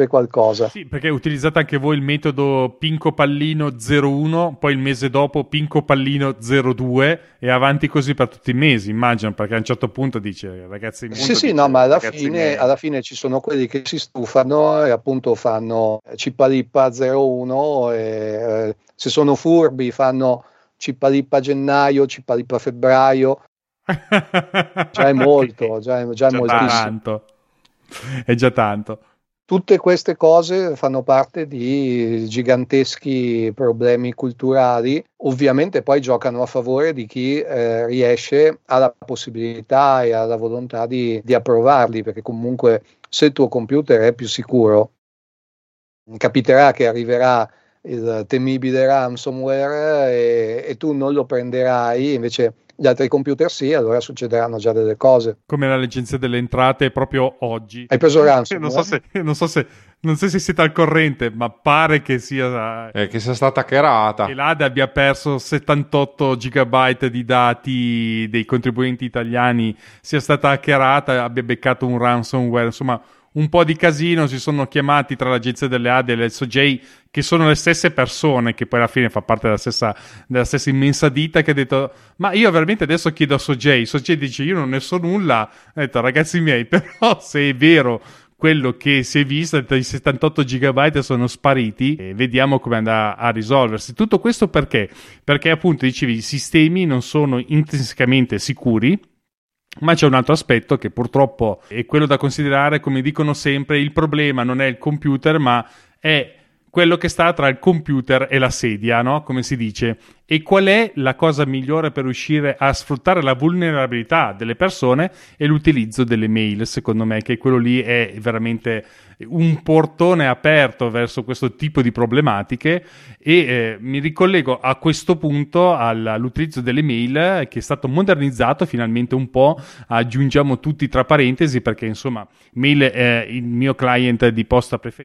qualcosa. Sì, perché utilizzate anche voi il metodo Pinco Pallino 01, poi il mese dopo Pinco Pallino 02 e avanti così per tutti i mesi, immagino, perché a un certo punto dice ragazzi, no, ma alla fine ci sono quelli che si stufano e appunto fanno Cippalippa 01 e se sono furbi fanno Cippalippa gennaio, Cippalippa febbraio. Già è molto, già è moltissimo. Tanto. È già tanto. Tutte queste cose fanno parte di giganteschi problemi culturali, ovviamente poi giocano a favore di chi riesce, ha la possibilità e ha la volontà di approvarli, perché comunque se il tuo computer è più sicuro, capiterà che arriverà il temibile ransomware e tu non lo prenderai, invece gli altri computer sì, allora succederanno già delle cose. Come la licenza delle entrate proprio oggi. Hai preso ransomware? Non so se siete al corrente, ma pare che sia stata hackerata. E l'ADA abbia perso 78 gigabyte di dati dei contribuenti italiani, sia stata hackerata, abbia beccato un ransomware, insomma... Un po' di casino, si sono chiamati tra l'agenzia delle ADA e l'SOJ, che sono le stesse persone, che poi alla fine fa parte della stessa immensa ditta, che ha detto, ma io veramente adesso chiedo a SOJ dice io non ne so nulla, ha detto ragazzi miei, però se è vero quello che si è visto, i 78 gigabyte sono spariti e vediamo come andrà a risolversi. Tutto questo perché appunto dicevi i sistemi non sono intrinsecamente sicuri. Ma c'è un altro aspetto che purtroppo è quello da considerare, come dicono sempre, il problema non è il computer, ma è quello che sta tra il computer e la sedia, no? Come si dice. E qual è la cosa migliore per riuscire a sfruttare la vulnerabilità delle persone? È l'utilizzo delle mail, secondo me, che quello lì è veramente un portone aperto verso questo tipo di problematiche. E mi ricollego a questo punto all'utilizzo delle mail, che è stato modernizzato finalmente un po', aggiungiamo tutti tra parentesi, perché insomma mail è il mio client di posta preferito.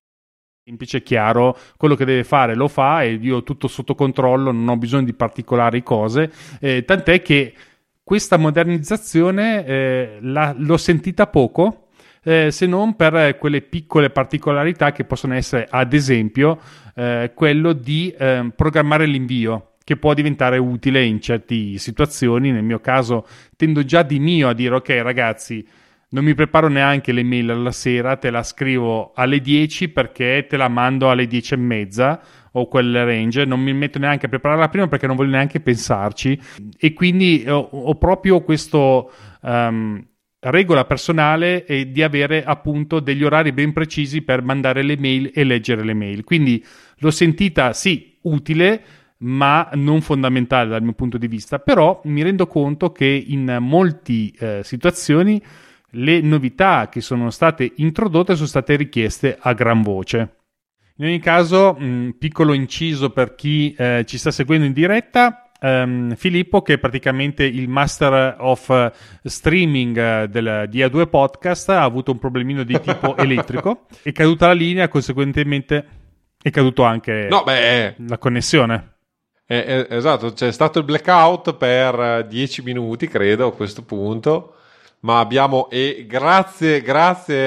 Semplice, chiaro, quello che deve fare lo fa e io ho tutto sotto controllo, non ho bisogno di particolari cose, tant'è che questa modernizzazione l'ho sentita poco, se non per quelle piccole particolarità che possono essere, ad esempio, quello di programmare l'invio, che può diventare utile in certe situazioni. Nel mio caso tendo già di mio a dire ok ragazzi, non mi preparo neanche le mail alla sera, te la scrivo alle 10 perché te la mando alle 10:30 o quel range, non mi metto neanche a prepararla prima perché non voglio neanche pensarci, e quindi ho proprio questo regola personale e di avere appunto degli orari ben precisi per mandare le mail e leggere le mail, quindi l'ho sentita sì utile ma non fondamentale dal mio punto di vista, però mi rendo conto che in molti situazioni le novità che sono state introdotte sono state richieste a gran voce. In ogni caso, piccolo inciso per chi ci sta seguendo in diretta, Filippo, che è praticamente il master of streaming di A2 Podcast, ha avuto un problemino di tipo elettrico, è caduta la linea, conseguentemente è caduto anche la connessione. Esatto, c'è stato il blackout per 10 minuti, credo, a questo punto. Ma abbiamo, e grazie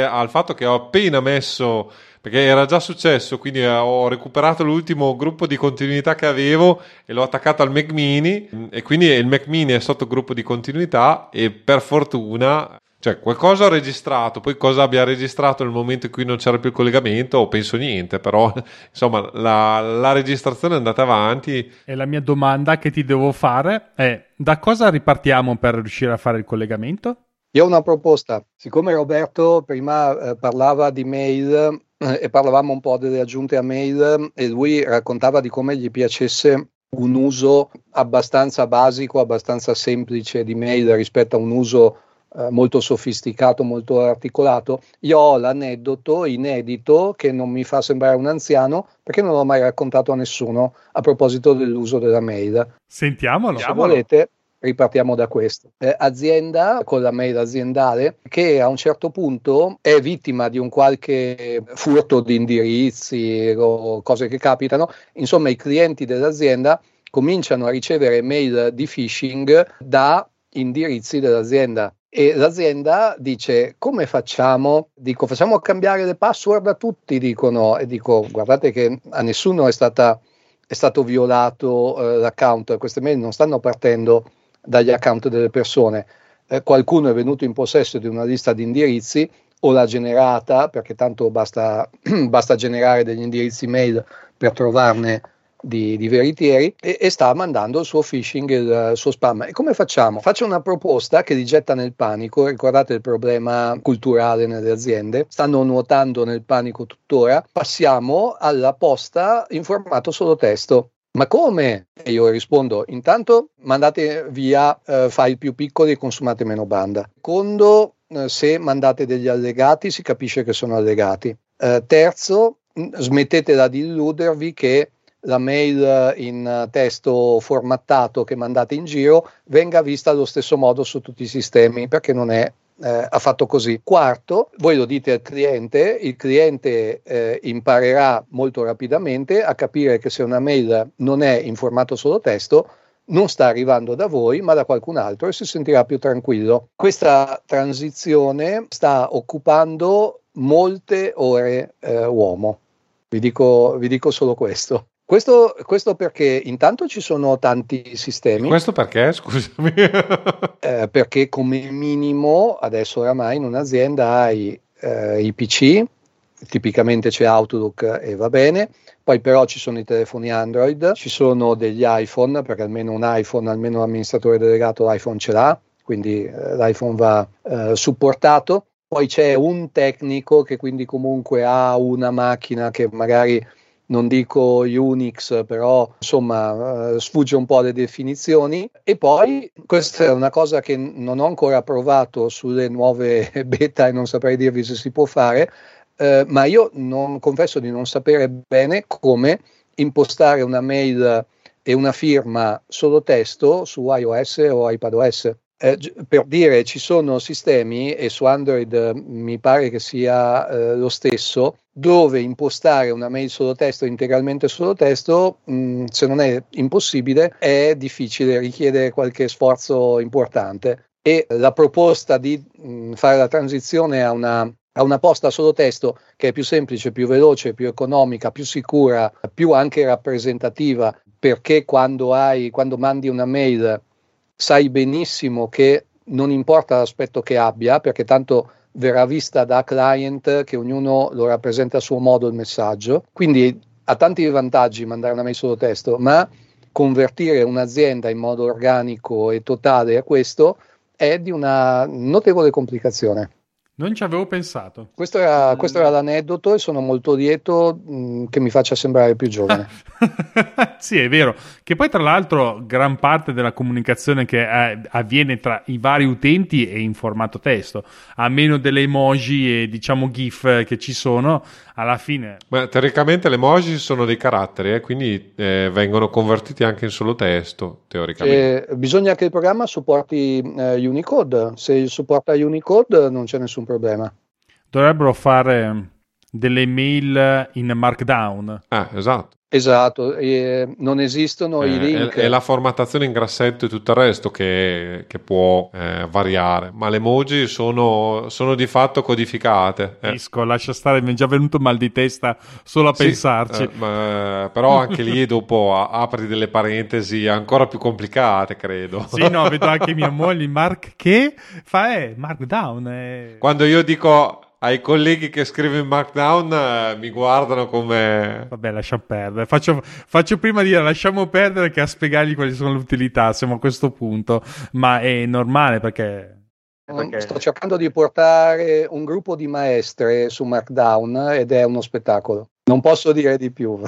al fatto che ho appena messo, perché era già successo, quindi ho recuperato l'ultimo gruppo di continuità che avevo e l'ho attaccato al Mac Mini, e quindi il Mac Mini è sotto gruppo di continuità e per fortuna, cioè qualcosa ho registrato, poi cosa abbia registrato nel momento in cui non c'era più il collegamento penso niente, però insomma la registrazione è andata avanti. E la mia domanda che ti devo fare è: da cosa ripartiamo per riuscire a fare il collegamento? Io ho una proposta, siccome Roberto prima parlava di mail e parlavamo un po' delle aggiunte a mail e lui raccontava di come gli piacesse un uso abbastanza basico, abbastanza semplice di mail rispetto a un uso molto sofisticato, molto articolato, io ho l'aneddoto inedito che non mi fa sembrare un anziano perché non l'ho mai raccontato a nessuno a proposito dell'uso della mail. Sentiamolo. Se volete... Ripartiamo da questo. Azienda, con la mail aziendale, che a un certo punto è vittima di un qualche furto di indirizzi o cose che capitano, insomma i clienti dell'azienda cominciano a ricevere mail di phishing da indirizzi dell'azienda. E l'azienda dice: come facciamo? Dico, facciamo cambiare le password a tutti, dicono. E dico, guardate che a nessuno è stato violato l'account, queste mail non stanno partendo dagli account delle persone, qualcuno è venuto in possesso di una lista di indirizzi o l'ha generata, perché tanto basta generare degli indirizzi mail per trovarne di veritieri e sta mandando il suo phishing, il suo spam. E come facciamo? Faccio una proposta che li getta nel panico. Ricordate il problema culturale nelle aziende? Stanno nuotando nel panico tuttora. Passiamo alla posta in formato solo testo. Ma come? E io rispondo: intanto mandate via file più piccoli e consumate meno banda. Secondo, se mandate degli allegati si capisce che sono allegati. Terzo, smettetela di illudervi che la mail in testo formattato che mandate in giro venga vista allo stesso modo su tutti i sistemi, perché non è affatto così. Quarto, voi lo dite al cliente, il cliente imparerà molto rapidamente a capire che se una mail non è in formato solo testo, non sta arrivando da voi ma da qualcun altro e si sentirà più tranquillo. Questa transizione sta occupando molte ore uomo, vi dico solo questo. Questo perché intanto ci sono tanti sistemi. Questo perché? Scusami. Perché come minimo adesso oramai in un'azienda hai i PC, tipicamente c'è Outlook e va bene, poi però ci sono i telefoni Android, ci sono degli iPhone, perché almeno un iPhone, almeno l'amministratore delegato iPhone ce l'ha, quindi l'iPhone va supportato. Poi c'è un tecnico che quindi comunque ha una macchina che magari... non dico Unix, però insomma sfugge un po' alle definizioni. E poi questa è una cosa che non ho ancora provato sulle nuove beta e non saprei dirvi se si può fare, ma io non confesso di non sapere bene come impostare una mail e una firma solo testo su iOS o iPadOS. Per dire, ci sono sistemi, e su Android mi pare che sia lo stesso, dove impostare una mail solo testo, integralmente solo testo, se non è impossibile, è difficile, richiede qualche sforzo importante. E la proposta di fare la transizione a una posta solo testo, che è più semplice, più veloce, più economica, più sicura, più anche rappresentativa, perché quando mandi una mail sai benissimo che non importa l'aspetto che abbia, perché tanto verrà vista da client che ognuno lo rappresenta a suo modo il messaggio. Quindi ha tanti vantaggi mandare una mail solo testo, ma convertire un'azienda in modo organico e totale a questo è di una notevole complicazione. Non ci avevo pensato. Questo era l'aneddoto e sono molto lieto che mi faccia sembrare più giovane. Sì, è vero. Che poi tra l'altro gran parte della comunicazione che avviene tra i vari utenti è in formato testo. A meno delle emoji e diciamo GIF che ci sono, alla fine... Ma teoricamente le emoji sono dei caratteri, quindi vengono convertiti anche in solo testo, teoricamente. Bisogna che il programma supporti Unicode. Se supporta Unicode non c'è nessun problema. Dovrebbero fare delle mail in Markdown. Esatto. Non esistono i link. È la formattazione in grassetto e tutto il resto che può variare, ma le emoji sono di fatto codificate. Lascia stare, mi è già venuto mal di testa solo a pensarci. Però anche lì dopo apri delle parentesi ancora più complicate, credo. Sì, no, vedo anche mia moglie, Mark, che fa Markdown. Quando io dico... ai colleghi che scrivo in Markdown mi guardano come... Vabbè, lascia perdere. Faccio prima dire lasciamo perdere che a spiegargli quali sono le utilità. Siamo a questo punto, ma è normale perché... Sto cercando di portare un gruppo di maestre su Markdown ed è uno spettacolo. Non posso dire di più.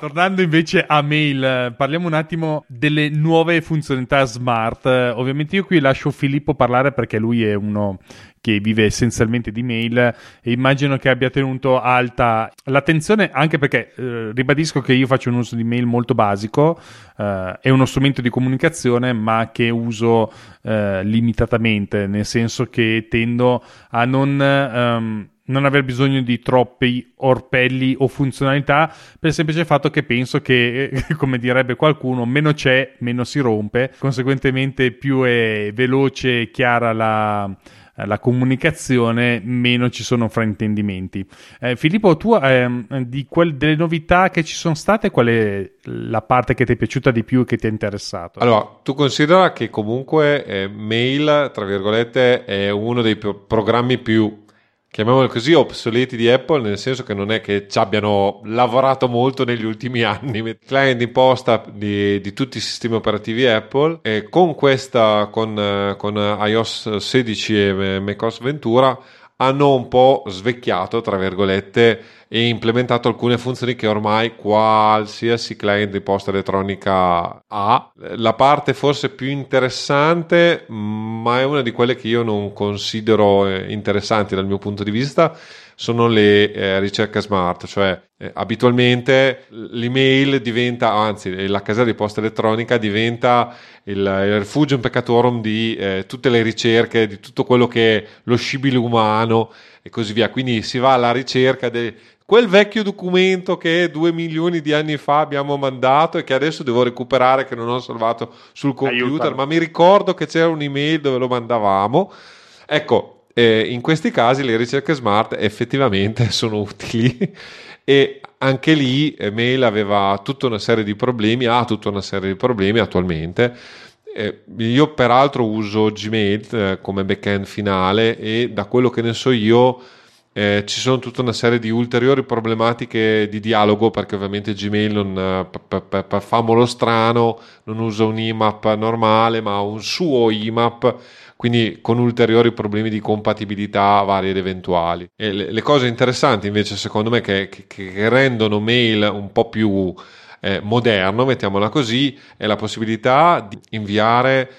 Tornando invece a mail, parliamo un attimo delle nuove funzionalità smart. Ovviamente io qui lascio Filippo parlare perché lui è uno che vive essenzialmente di mail e immagino che abbia tenuto alta l'attenzione, anche perché ribadisco che io faccio un uso di mail molto basico, è uno strumento di comunicazione ma che uso limitatamente, nel senso che tendo a non aver bisogno di troppi orpelli o funzionalità, per il semplice fatto che penso che, come direbbe qualcuno, meno c'è, meno si rompe. Conseguentemente più è veloce e chiara la comunicazione, meno ci sono fraintendimenti. Filippo, tu delle novità che ci sono state, qual è la parte che ti è piaciuta di più e che ti è interessato? Allora, tu considera che comunque Mail, tra virgolette, è uno dei programmi più chiamiamoli così, obsoleti di Apple, nel senso che non è che ci abbiano lavorato molto negli ultimi anni. Client di posta di tutti i sistemi operativi Apple, e con questa, con iOS 16 e macOS Ventura hanno un po' svecchiato, tra virgolette, e implementato alcune funzioni che ormai qualsiasi client di posta elettronica ha. La parte forse più interessante, ma è una di quelle che io non considero interessanti dal mio punto di vista, sono le ricerche smart, cioè abitualmente l'email diventa, anzi la casella di posta elettronica diventa il refugium peccatorum di tutte le ricerche, di tutto quello che è lo scibile umano e così via. Quindi si va alla ricerca di quel vecchio documento che 2 milioni di anni fa abbiamo mandato e che adesso devo recuperare, che non ho salvato sul computer. Aiutami. Ma mi ricordo che c'era un'email dove lo mandavamo. Ecco, in questi casi le ricerche smart effettivamente sono utili e anche lì Mail aveva tutta una serie di problemi, ha tutta una serie di problemi attualmente. Io peraltro uso Gmail come backend finale e da quello che ne so io ci sono tutta una serie di ulteriori problematiche di dialogo, perché ovviamente Gmail non famolo strano, non usa un IMAP normale ma un suo IMAP, quindi con ulteriori problemi di compatibilità vari ed eventuali. E le cose interessanti invece secondo me che rendono Mail un po' più moderno, mettiamola così, è la possibilità di inviare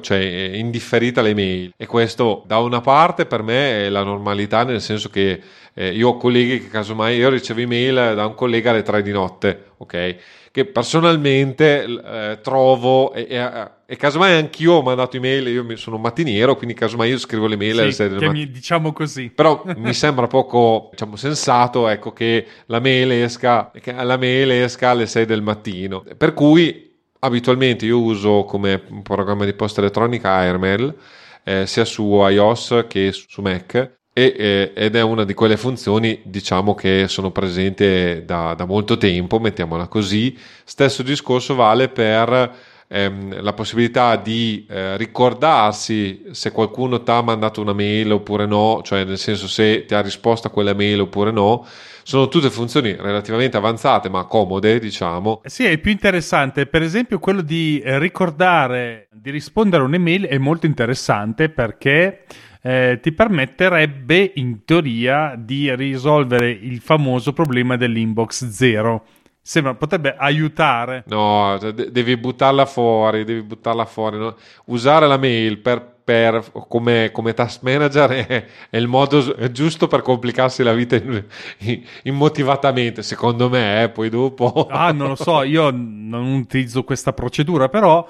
cioè indifferita le mail, e questo da una parte per me è la normalità, nel senso che io ho colleghi che casomai io ricevo email da un collega alle 3 di notte, ok, che personalmente trovo e casomai anch'io ho mandato email, io sono un mattiniero, quindi casomai io scrivo le mail alle 6 del mattino, diciamo così, però mi sembra poco, diciamo, sensato, ecco, che la mail esca alle 6 del mattino, per cui abitualmente io uso come programma di posta elettronica AirMail, sia su iOS che su Mac, ed è una di quelle funzioni, diciamo, che sono presenti da molto tempo, mettiamola così. Stesso discorso vale per la possibilità di ricordarsi se qualcuno ti ha mandato una mail oppure no, cioè nel senso se ti ha risposto a quella mail oppure no. Sono tutte funzioni relativamente avanzate ma comode, diciamo. Sì, è più interessante, per esempio, quello di ricordare di rispondere a un'email è molto interessante, perché ti permetterebbe in teoria di risolvere il famoso problema dell'inbox zero. Sembra potrebbe aiutare. No, devi buttarla fuori, no? Usare la mail come task manager è il modo giusto per complicarsi la vita immotivatamente, secondo me, poi dopo. Non lo so, io non utilizzo questa procedura, però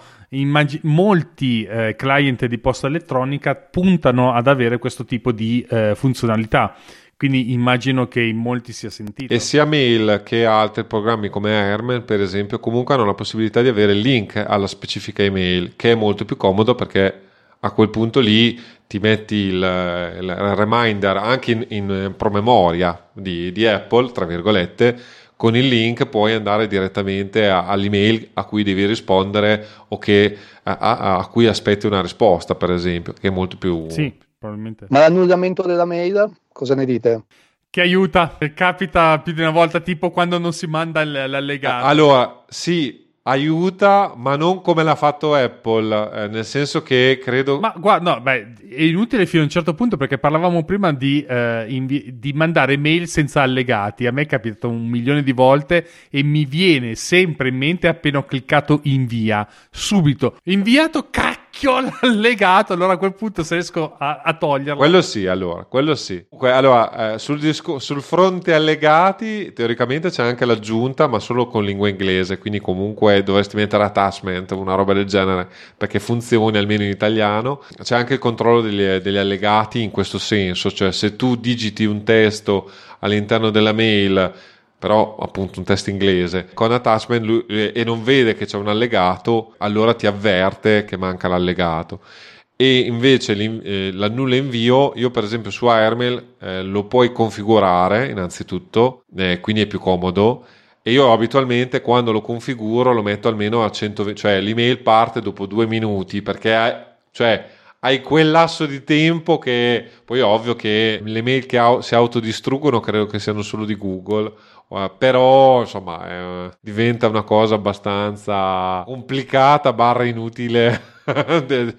molti client di posta elettronica puntano ad avere questo tipo di funzionalità. Quindi immagino che in molti sia sentito. E sia Mail che altri programmi come AirMail, per esempio, comunque hanno la possibilità di avere link alla specifica email, che è molto più comodo, perché a quel punto lì ti metti il reminder anche in promemoria di Apple, tra virgolette. Con il link puoi andare direttamente all'email a cui devi rispondere o che a cui aspetti una risposta, per esempio, che è molto più... Sì, probabilmente. Ma l'annullamento della mail, cosa ne dite? Che aiuta, capita più di una volta, tipo quando non si manda l'allegato. Allora, sì, aiuta, ma non come l'ha fatto Apple, nel senso che credo... Ma guarda, no, beh, è inutile fino a un certo punto, perché parlavamo prima di mandare mail senza allegati. A me è capitato 1 milione di volte e mi viene sempre in mente appena ho cliccato invia, subito inviato, cacchio, l'allegato. Allora a quel punto se riesco a toglierlo. Quello sì. Allora, sul fronte allegati teoricamente c'è anche l'aggiunta, ma solo con lingua inglese, quindi comunque dovresti mettere attachment, una roba del genere, perché funzioni almeno in italiano. C'è anche il controllo degli allegati in questo senso, cioè se tu digiti un testo all'interno della mail, però appunto un testo inglese con attachment, lui, e non vede che c'è un allegato, allora ti avverte che manca l'allegato. E invece l'annulla invio, io per esempio su AirMail lo puoi configurare innanzitutto, quindi è più comodo, e io abitualmente quando lo configuro lo metto almeno a 120, cioè l'email parte dopo 2 minuti, perché cioè hai quel lasso di tempo che poi è ovvio che le mail che si autodistruggono credo che siano solo di Google, però insomma diventa una cosa abbastanza complicata barra inutile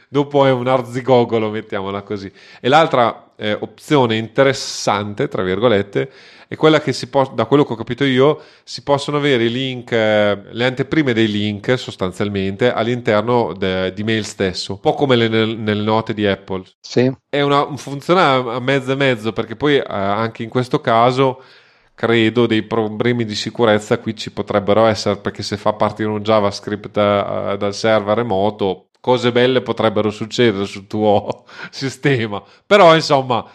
dopo è un arzigogolo, mettiamola così. E l'altra opzione interessante tra virgolette è quella che da quello che ho capito io si possono avere i link, le anteprime dei link sostanzialmente all'interno di mail stesso, un po' come nelle note di Apple. Sì. È funziona a mezzo e mezzo, perché poi anche in questo caso credo dei problemi di sicurezza qui ci potrebbero essere, perché se fa partire un JavaScript dal server remoto, cose belle potrebbero succedere sul tuo sistema. Però insomma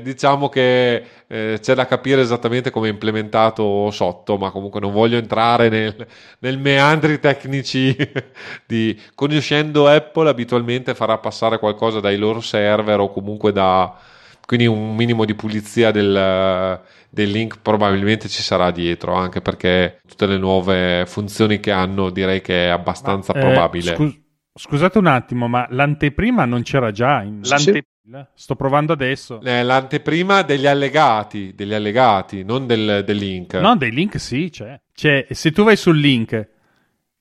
diciamo che c'è da capire esattamente come è implementato sotto, ma comunque non voglio entrare nel meandri tecnici conoscendo Apple abitualmente farà passare qualcosa dai loro server o comunque quindi un minimo di pulizia del link probabilmente ci sarà dietro, anche perché tutte le nuove funzioni che hanno direi che è abbastanza probabile. Scusate un attimo, ma l'anteprima non c'era già? Sto provando adesso. L'anteprima degli allegati, non del link. No, dei link sì, c'è. Cioè, se tu vai sul link,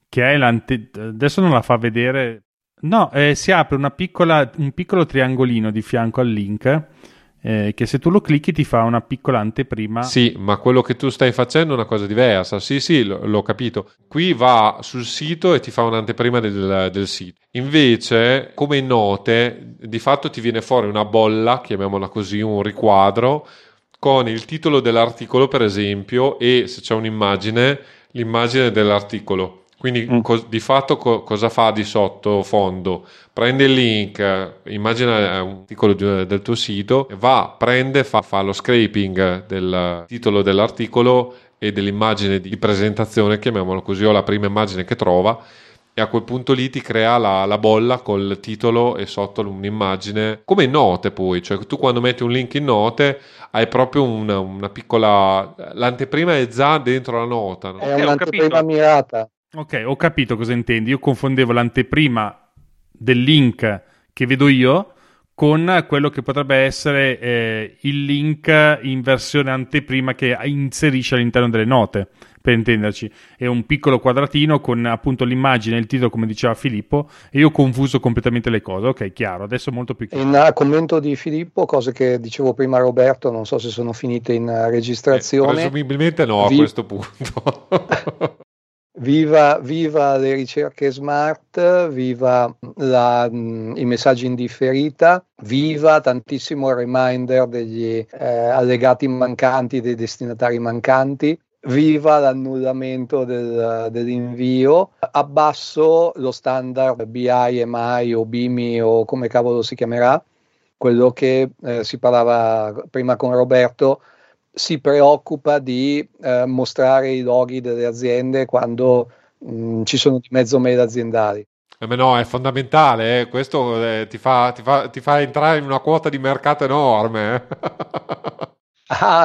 che è adesso non la fa vedere. No, si apre un piccolo triangolino di fianco al link, che se tu lo clicchi ti fa una piccola anteprima. Sì, ma quello che tu stai facendo è una cosa diversa. Sì, l'ho capito. Qui va sul sito e ti fa un'anteprima del sito. Invece, come in note, di fatto ti viene fuori una bolla, chiamiamola così, un riquadro, con il titolo dell'articolo, per esempio, e se c'è un'immagine, l'immagine dell'articolo. Quindi di fatto cosa fa di sottofondo? Prende il link, immagina un articolo del tuo sito, fa lo scraping del titolo dell'articolo e dell'immagine di presentazione, chiamiamolo così, o la prima immagine che trova, e a quel punto lì ti crea la bolla col titolo e sotto un'immagine, come in note poi, cioè tu quando metti un link in note hai proprio una piccola... l'anteprima è già dentro la nota. No? È un'anteprima mirata. Ok, ho capito cosa intendi. Io confondevo l'anteprima del link che vedo io con quello che potrebbe essere il link in versione anteprima che inserisce all'interno delle note, per intenderci. È un piccolo quadratino con appunto l'immagine e il titolo, come diceva Filippo, e io ho confuso completamente le cose. Ok, chiaro, adesso è molto più chiaro. In commento di Filippo, cose che dicevo prima a Roberto, non so se sono finite in registrazione. Presumibilmente no, a questo punto. Viva le ricerche smart, viva i messaggi in differita, viva tantissimo il reminder degli allegati mancanti, dei destinatari mancanti, viva l'annullamento dell'invio. Abbasso lo standard BI, MI o BIMI o come cavolo si chiamerà, quello che si parlava prima con Roberto. Si preoccupa di mostrare i loghi delle aziende quando ci sono di mezzo mail aziendali. No, è fondamentale. Questo ti fa entrare in una quota di mercato enorme.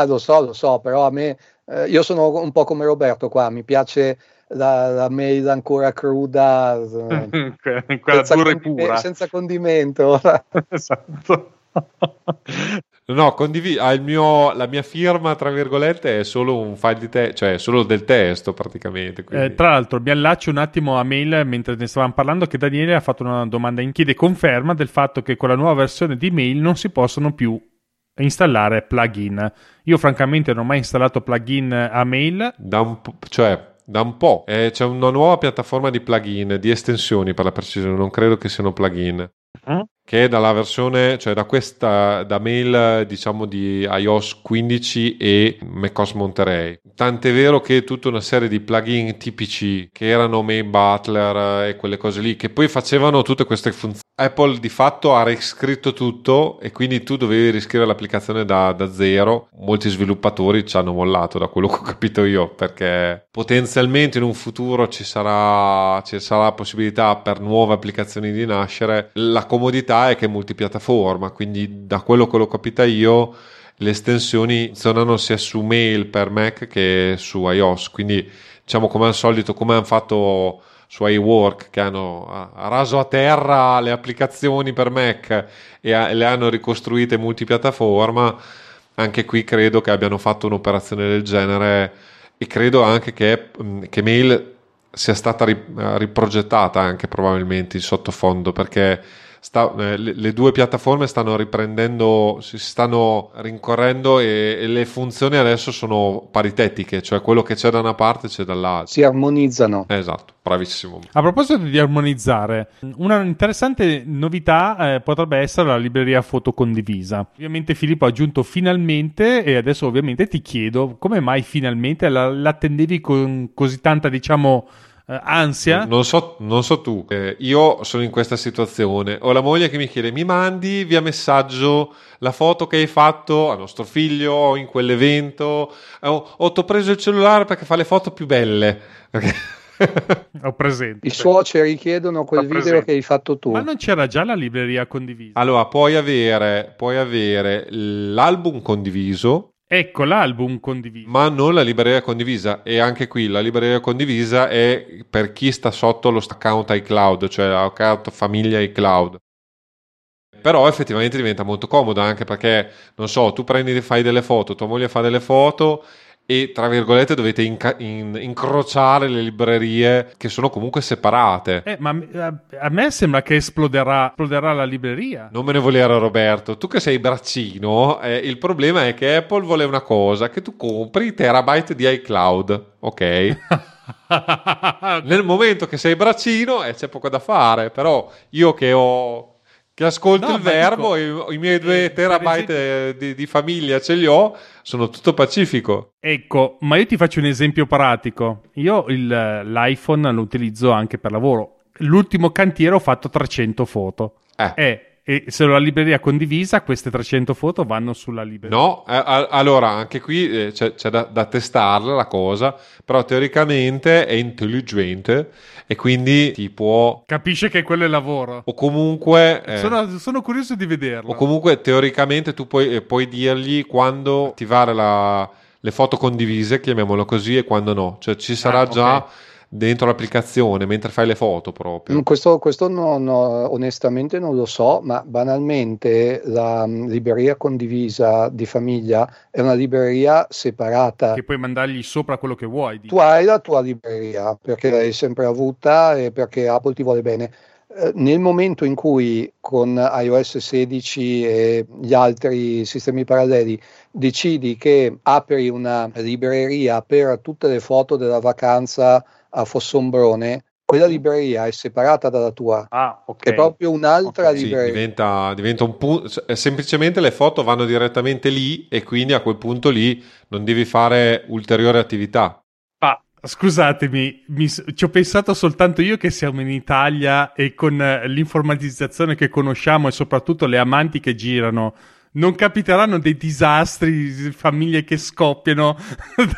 Lo so, però a me io sono un po' come Roberto qua, mi piace la mail ancora cruda, quella dura e pura, senza condimento. Esatto. No, la mia firma tra virgolette è solo un file di testo, cioè solo del testo praticamente. Tra l'altro mi allaccio un attimo a mail mentre ne stavamo parlando, che Daniele ha fatto una domanda in chiede conferma del fatto che con la nuova versione di mail non si possono più installare plugin. Io francamente non ho mai installato plugin a mail da un po'. C'è una nuova piattaforma di plugin, di estensioni per la precisione, non credo che siano plugin. Che dalla versione, cioè da questa, da mail diciamo di iOS 15 e macOS Monterey, tant'è vero che tutta una serie di plugin tipici che erano Mail Butler e quelle cose lì che poi facevano tutte queste funzioni, Apple di fatto ha riscritto tutto e quindi tu dovevi riscrivere l'applicazione da zero. Molti sviluppatori ci hanno mollato, da quello che ho capito io, perché potenzialmente in un futuro ci sarà la possibilità per nuove applicazioni di nascere. La comodità è che è multipiattaforma, quindi da quello che l'ho capita io le estensioni funzionano sia su Mail per Mac che su iOS, quindi diciamo come al solito, come hanno fatto su iWork, che hanno raso a terra le applicazioni per Mac e le hanno ricostruite multipiattaforma. Anche qui credo che abbiano fatto un'operazione del genere, e credo anche che Mail sia stata riprogettata anche probabilmente in sottofondo, perché le due piattaforme stanno riprendendo, si stanno rincorrendo, e le funzioni adesso sono paritetiche, cioè quello che c'è da una parte c'è dall'altra, si armonizzano. Esatto, bravissimo. A proposito di armonizzare, una interessante novità potrebbe essere la libreria foto condivisa. Ovviamente Filippo ha aggiunto finalmente, e adesso ovviamente ti chiedo come mai finalmente l'attendevi con così tanta, diciamo, ansia. Non so tu, io sono in questa situazione. Ho la moglie che mi chiede: mi mandi via messaggio la foto che hai fatto a nostro figlio in quell'evento? Ho preso il cellulare perché fa le foto più belle. Ho presente. I suoceri chiedono quel video che hai fatto tu. Ma non c'era già la libreria condivisa? Allora, puoi avere l'album condiviso. Ecco, l'album condiviso, ma non la libreria condivisa. E anche qui la libreria condivisa è per chi sta sotto lo account iCloud, cioè l'account famiglia iCloud. Però effettivamente diventa molto comoda, anche perché, non so, tu fai delle foto, tua moglie fa delle foto, e tra virgolette dovete incrociare le librerie, che sono comunque separate. Ma a me sembra che esploderà la libreria. Non me ne volere, Roberto, tu che sei braccino. Il problema è che Apple vuole una cosa: che tu compri terabyte di iCloud, ok? Nel momento che sei braccino c'è poco da fare. Però io che ascolto il verbo, dico, i miei 2 terabyte di famiglia ce li ho, sono tutto pacifico. Ecco, ma io ti faccio un esempio pratico. Io l'iPhone lo utilizzo anche per lavoro. L'ultimo cantiere ho fatto 300 foto. E se la libreria è condivisa, queste 300 foto vanno sulla libreria. No, allora anche qui c'è da testarla la cosa, però teoricamente è intelligente e quindi ti può... Capisce che quello è lavoro. O comunque... Sono curioso di vederlo. O comunque teoricamente tu puoi dirgli quando attivare le foto condivise, chiamiamolo così, e quando no. Cioè ci sarà già... dentro l'applicazione mentre fai le foto proprio. Questo no, onestamente non lo so, ma banalmente la libreria condivisa di famiglia è una libreria separata, che puoi mandargli sopra quello che vuoi. Tu hai la tua libreria perché l'hai sempre avuta e perché Apple ti vuole bene. Nel momento in cui con iOS 16 e gli altri sistemi paralleli decidi che apri una libreria per tutte le foto della vacanza a Fossombrone, quella libreria è separata dalla tua. È proprio un'altra libreria. Sì, diventa un punto, semplicemente le foto vanno direttamente lì, e quindi a quel punto lì non devi fare ulteriori attività. Scusatemi, ci ho pensato soltanto io, che siamo in Italia e con l'informatizzazione che conosciamo e soprattutto le amanti che girano, non capiteranno dei disastri, famiglie che scoppiano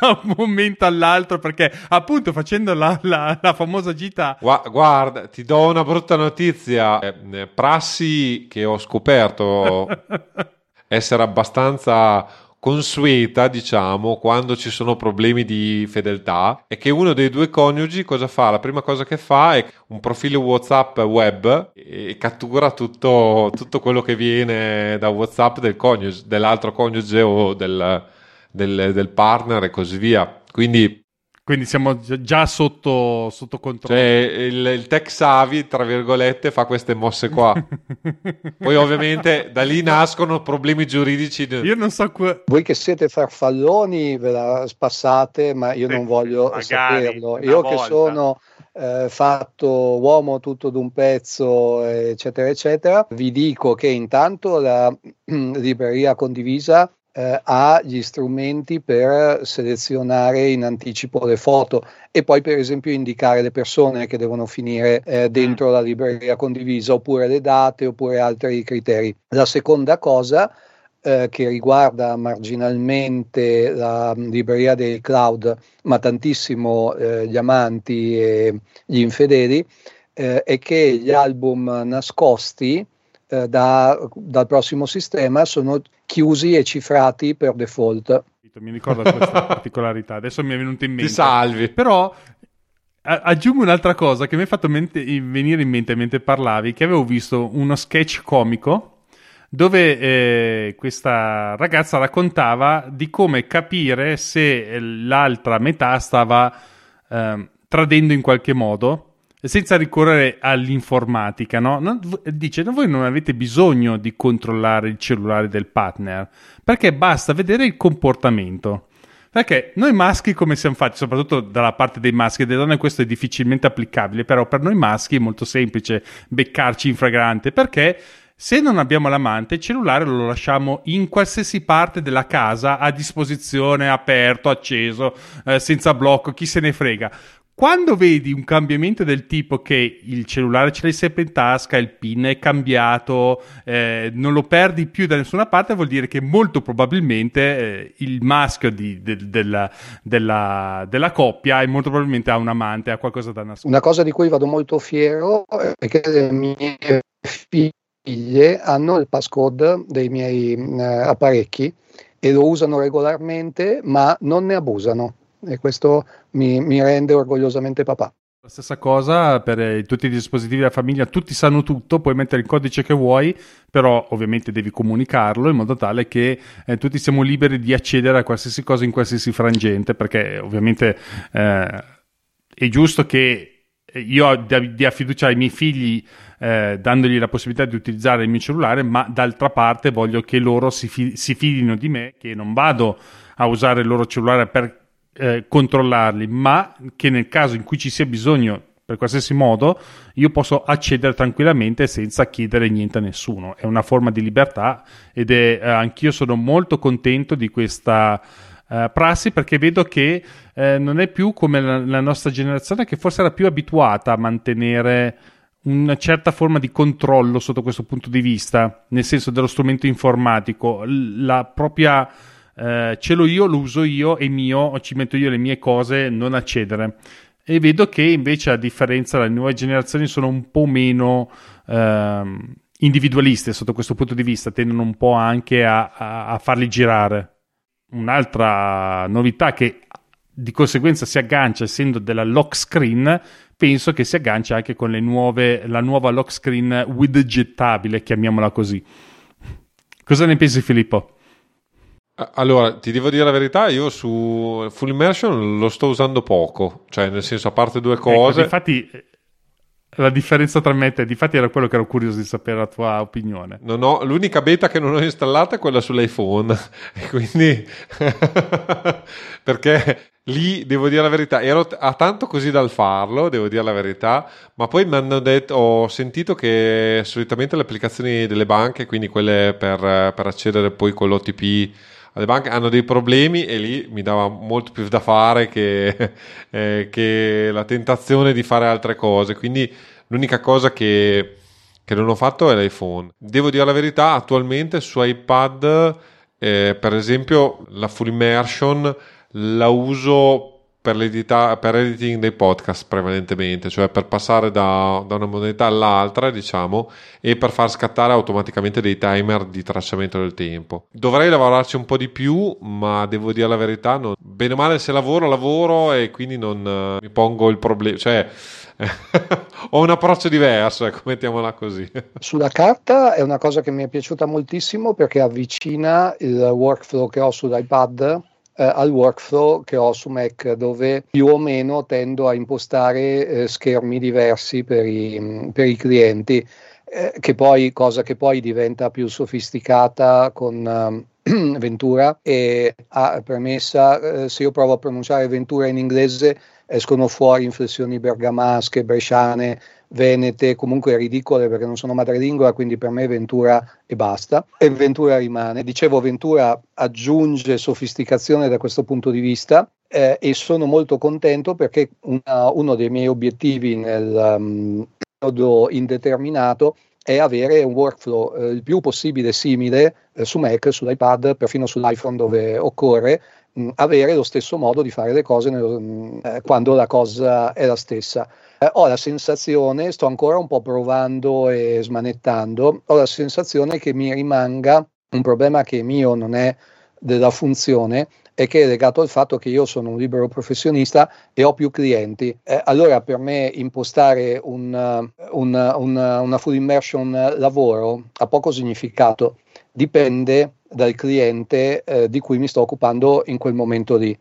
da un momento all'altro, perché appunto facendo la famosa gita... Guarda, ti do una brutta notizia, prassi che ho scoperto essere abbastanza... consueta, diciamo, quando ci sono problemi di fedeltà, è che uno dei due coniugi cosa fa? La prima cosa che fa è un profilo WhatsApp web e cattura tutto quello che viene da WhatsApp del coniuge, dell'altro coniuge o del partner e così via. Quindi siamo già sotto controllo. Cioè il tech savvy, tra virgolette, fa queste mosse qua. Poi ovviamente da lì nascono problemi giuridici. Io non so... Voi che siete farfalloni ve la spassate, ma io non voglio saperlo. Io che sono fatto uomo tutto d'un pezzo, eccetera, eccetera, vi dico che intanto la libreria condivisa ha gli strumenti per selezionare in anticipo le foto e poi per esempio indicare le persone che devono finire dentro la libreria condivisa, oppure le date, oppure altri criteri. La seconda cosa che riguarda marginalmente la libreria dei cloud, ma tantissimo gli amanti e gli infedeli, è che gli album nascosti dal prossimo sistema sono chiusi e cifrati per default. Mi ricordo questa particolarità, adesso mi è venuta in mente. Ti salvi. Però aggiungo un'altra cosa che mi ha fatto venire in mente mentre parlavi, che avevo visto uno sketch comico dove questa ragazza raccontava di come capire se l'altra metà stava tradendo in qualche modo, senza ricorrere all'informatica, no? Dice, voi non avete bisogno di controllare il cellulare del partner, perché basta vedere il comportamento. Perché noi maschi come siamo fatti, soprattutto dalla parte dei maschi e delle donne questo è difficilmente applicabile, però per noi maschi è molto semplice beccarci in flagrante, perché se non abbiamo l'amante, il cellulare lo lasciamo in qualsiasi parte della casa a disposizione, aperto, acceso, senza blocco, chi se ne frega. Quando vedi un cambiamento del tipo che il cellulare ce l'hai sempre in tasca, il PIN è cambiato, non lo perdi più da nessuna parte, vuol dire che molto probabilmente il maschio della coppia è molto probabilmente ha un amante, ha qualcosa da nascondere. Una cosa di cui vado molto fiero è che le mie figlie hanno il passcode dei miei apparecchi e lo usano regolarmente, ma non ne abusano. E questo mi rende orgogliosamente papà. La stessa cosa per tutti i dispositivi della famiglia, tutti sanno tutto, puoi mettere il codice che vuoi, però ovviamente devi comunicarlo in modo tale che tutti siamo liberi di accedere a qualsiasi cosa in qualsiasi frangente, perché ovviamente è giusto che io dia fiducia ai miei figli dandogli la possibilità di utilizzare il mio cellulare, ma d'altra parte voglio che loro si fidino di me, che non vado a usare il loro cellulare per controllarli, ma che nel caso in cui ci sia bisogno per qualsiasi modo io posso accedere tranquillamente senza chiedere niente a nessuno. È una forma di libertà ed è anch'io sono molto contento di questa prassi, perché vedo che non è più come la nostra generazione, che forse era più abituata a mantenere una certa forma di controllo sotto questo punto di vista, nel senso dello strumento informatico, la propria ce l'ho io, lo uso io, è mio, ci metto io le mie cose, non accedere. E vedo che invece, a differenza delle nuove generazioni, sono un po' meno individualiste sotto questo punto di vista, tendono un po' anche a farli girare. Un'altra novità che di conseguenza si aggancia, essendo della lock screen, penso che si aggancia anche con la nuova lock screen widgettabile, chiamiamola così. Cosa ne pensi, Filippo? Allora, ti devo dire la verità, io su Full Immersion lo sto usando poco, cioè nel senso, a parte due cose. Infatti la differenza tra me e te, difatti era quello che ero curioso di sapere la tua opinione. No, no, l'unica beta che non ho installata è quella sull'iPhone, quindi perché lì, devo dire la verità, ero a tanto così dal farlo, devo dire la verità, ma poi mi hanno detto, ho sentito che solitamente le applicazioni delle banche, quindi quelle per accedere poi con l'OTP alle banche, hanno dei problemi, e lì mi dava molto più da fare che la tentazione di fare altre cose, quindi l'unica cosa che non ho fatto è l'iPhone. Devo dire la verità, attualmente su iPad per esempio la Full Immersion la uso per editing dei podcast prevalentemente, cioè per passare da una modalità all'altra, diciamo, e per far scattare automaticamente dei timer di tracciamento del tempo. Dovrei lavorarci un po' di più, ma devo dire la verità, non, bene o male se lavoro, e quindi non mi pongo il problema, cioè ho un approccio diverso, ecco, mettiamola così. Sulla carta è una cosa che mi è piaciuta moltissimo, perché avvicina il workflow che ho sull'iPad al workflow che ho su Mac, dove più o meno tendo a impostare schermi diversi per i clienti, che poi diventa più sofisticata con Ventura. E premessa, se io provo a pronunciare Ventura in inglese escono fuori inflessioni bergamasche, bresciane, venete, comunque ridicole, perché non sono madrelingua, quindi per me Ventura e basta, e Ventura rimane. Dicevo, Ventura aggiunge sofisticazione da questo punto di vista, e sono molto contento perché uno dei miei obiettivi nel periodo indeterminato è avere un workflow il più possibile simile su Mac, sull'iPad, perfino sull'iPhone dove occorre, avere lo stesso modo di fare le cose quando la cosa è la stessa. Ho la sensazione, sto ancora un po' provando e smanettando, ho la sensazione che mi rimanga un problema che mio non è della funzione, e che è legato al fatto che io sono un libero professionista e ho più clienti. Allora per me impostare una full immersion lavoro ha poco significato, dipende dal cliente di cui mi sto occupando in quel momento lì.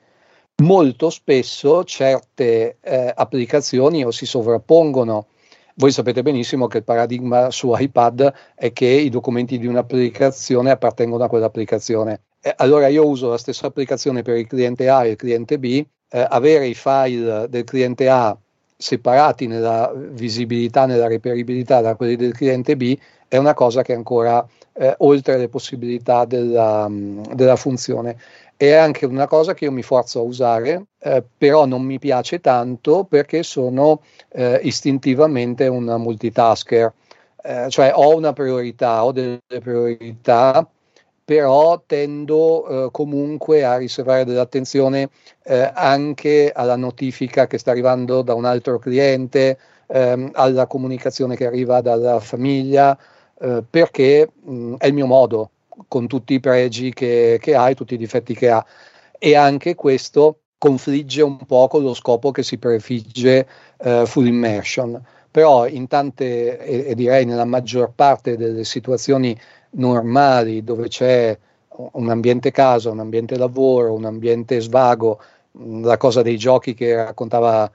Molto spesso certe applicazioni o si sovrappongono. Voi sapete benissimo che il paradigma su iPad è che i documenti di un'applicazione appartengono a quell'applicazione. Allora io uso la stessa applicazione per il cliente A e il cliente B, avere i file del cliente A separati nella visibilità, nella reperibilità da quelli del cliente B è una cosa che è ancora oltre le possibilità della funzione. È anche una cosa che io mi forzo a usare, però non mi piace tanto perché sono istintivamente un multitasker, cioè ho una priorità, ho delle priorità, però tendo comunque a riservare dell'attenzione anche alla notifica che sta arrivando da un altro cliente, alla comunicazione che arriva dalla famiglia, perché è il mio modo, con tutti i pregi che ha e tutti i difetti che ha, e anche questo confligge un po' con lo scopo che si prefigge full immersion, però in tante e direi nella maggior parte delle situazioni normali dove c'è un ambiente casa, un ambiente lavoro, un ambiente svago, la cosa dei giochi che raccontava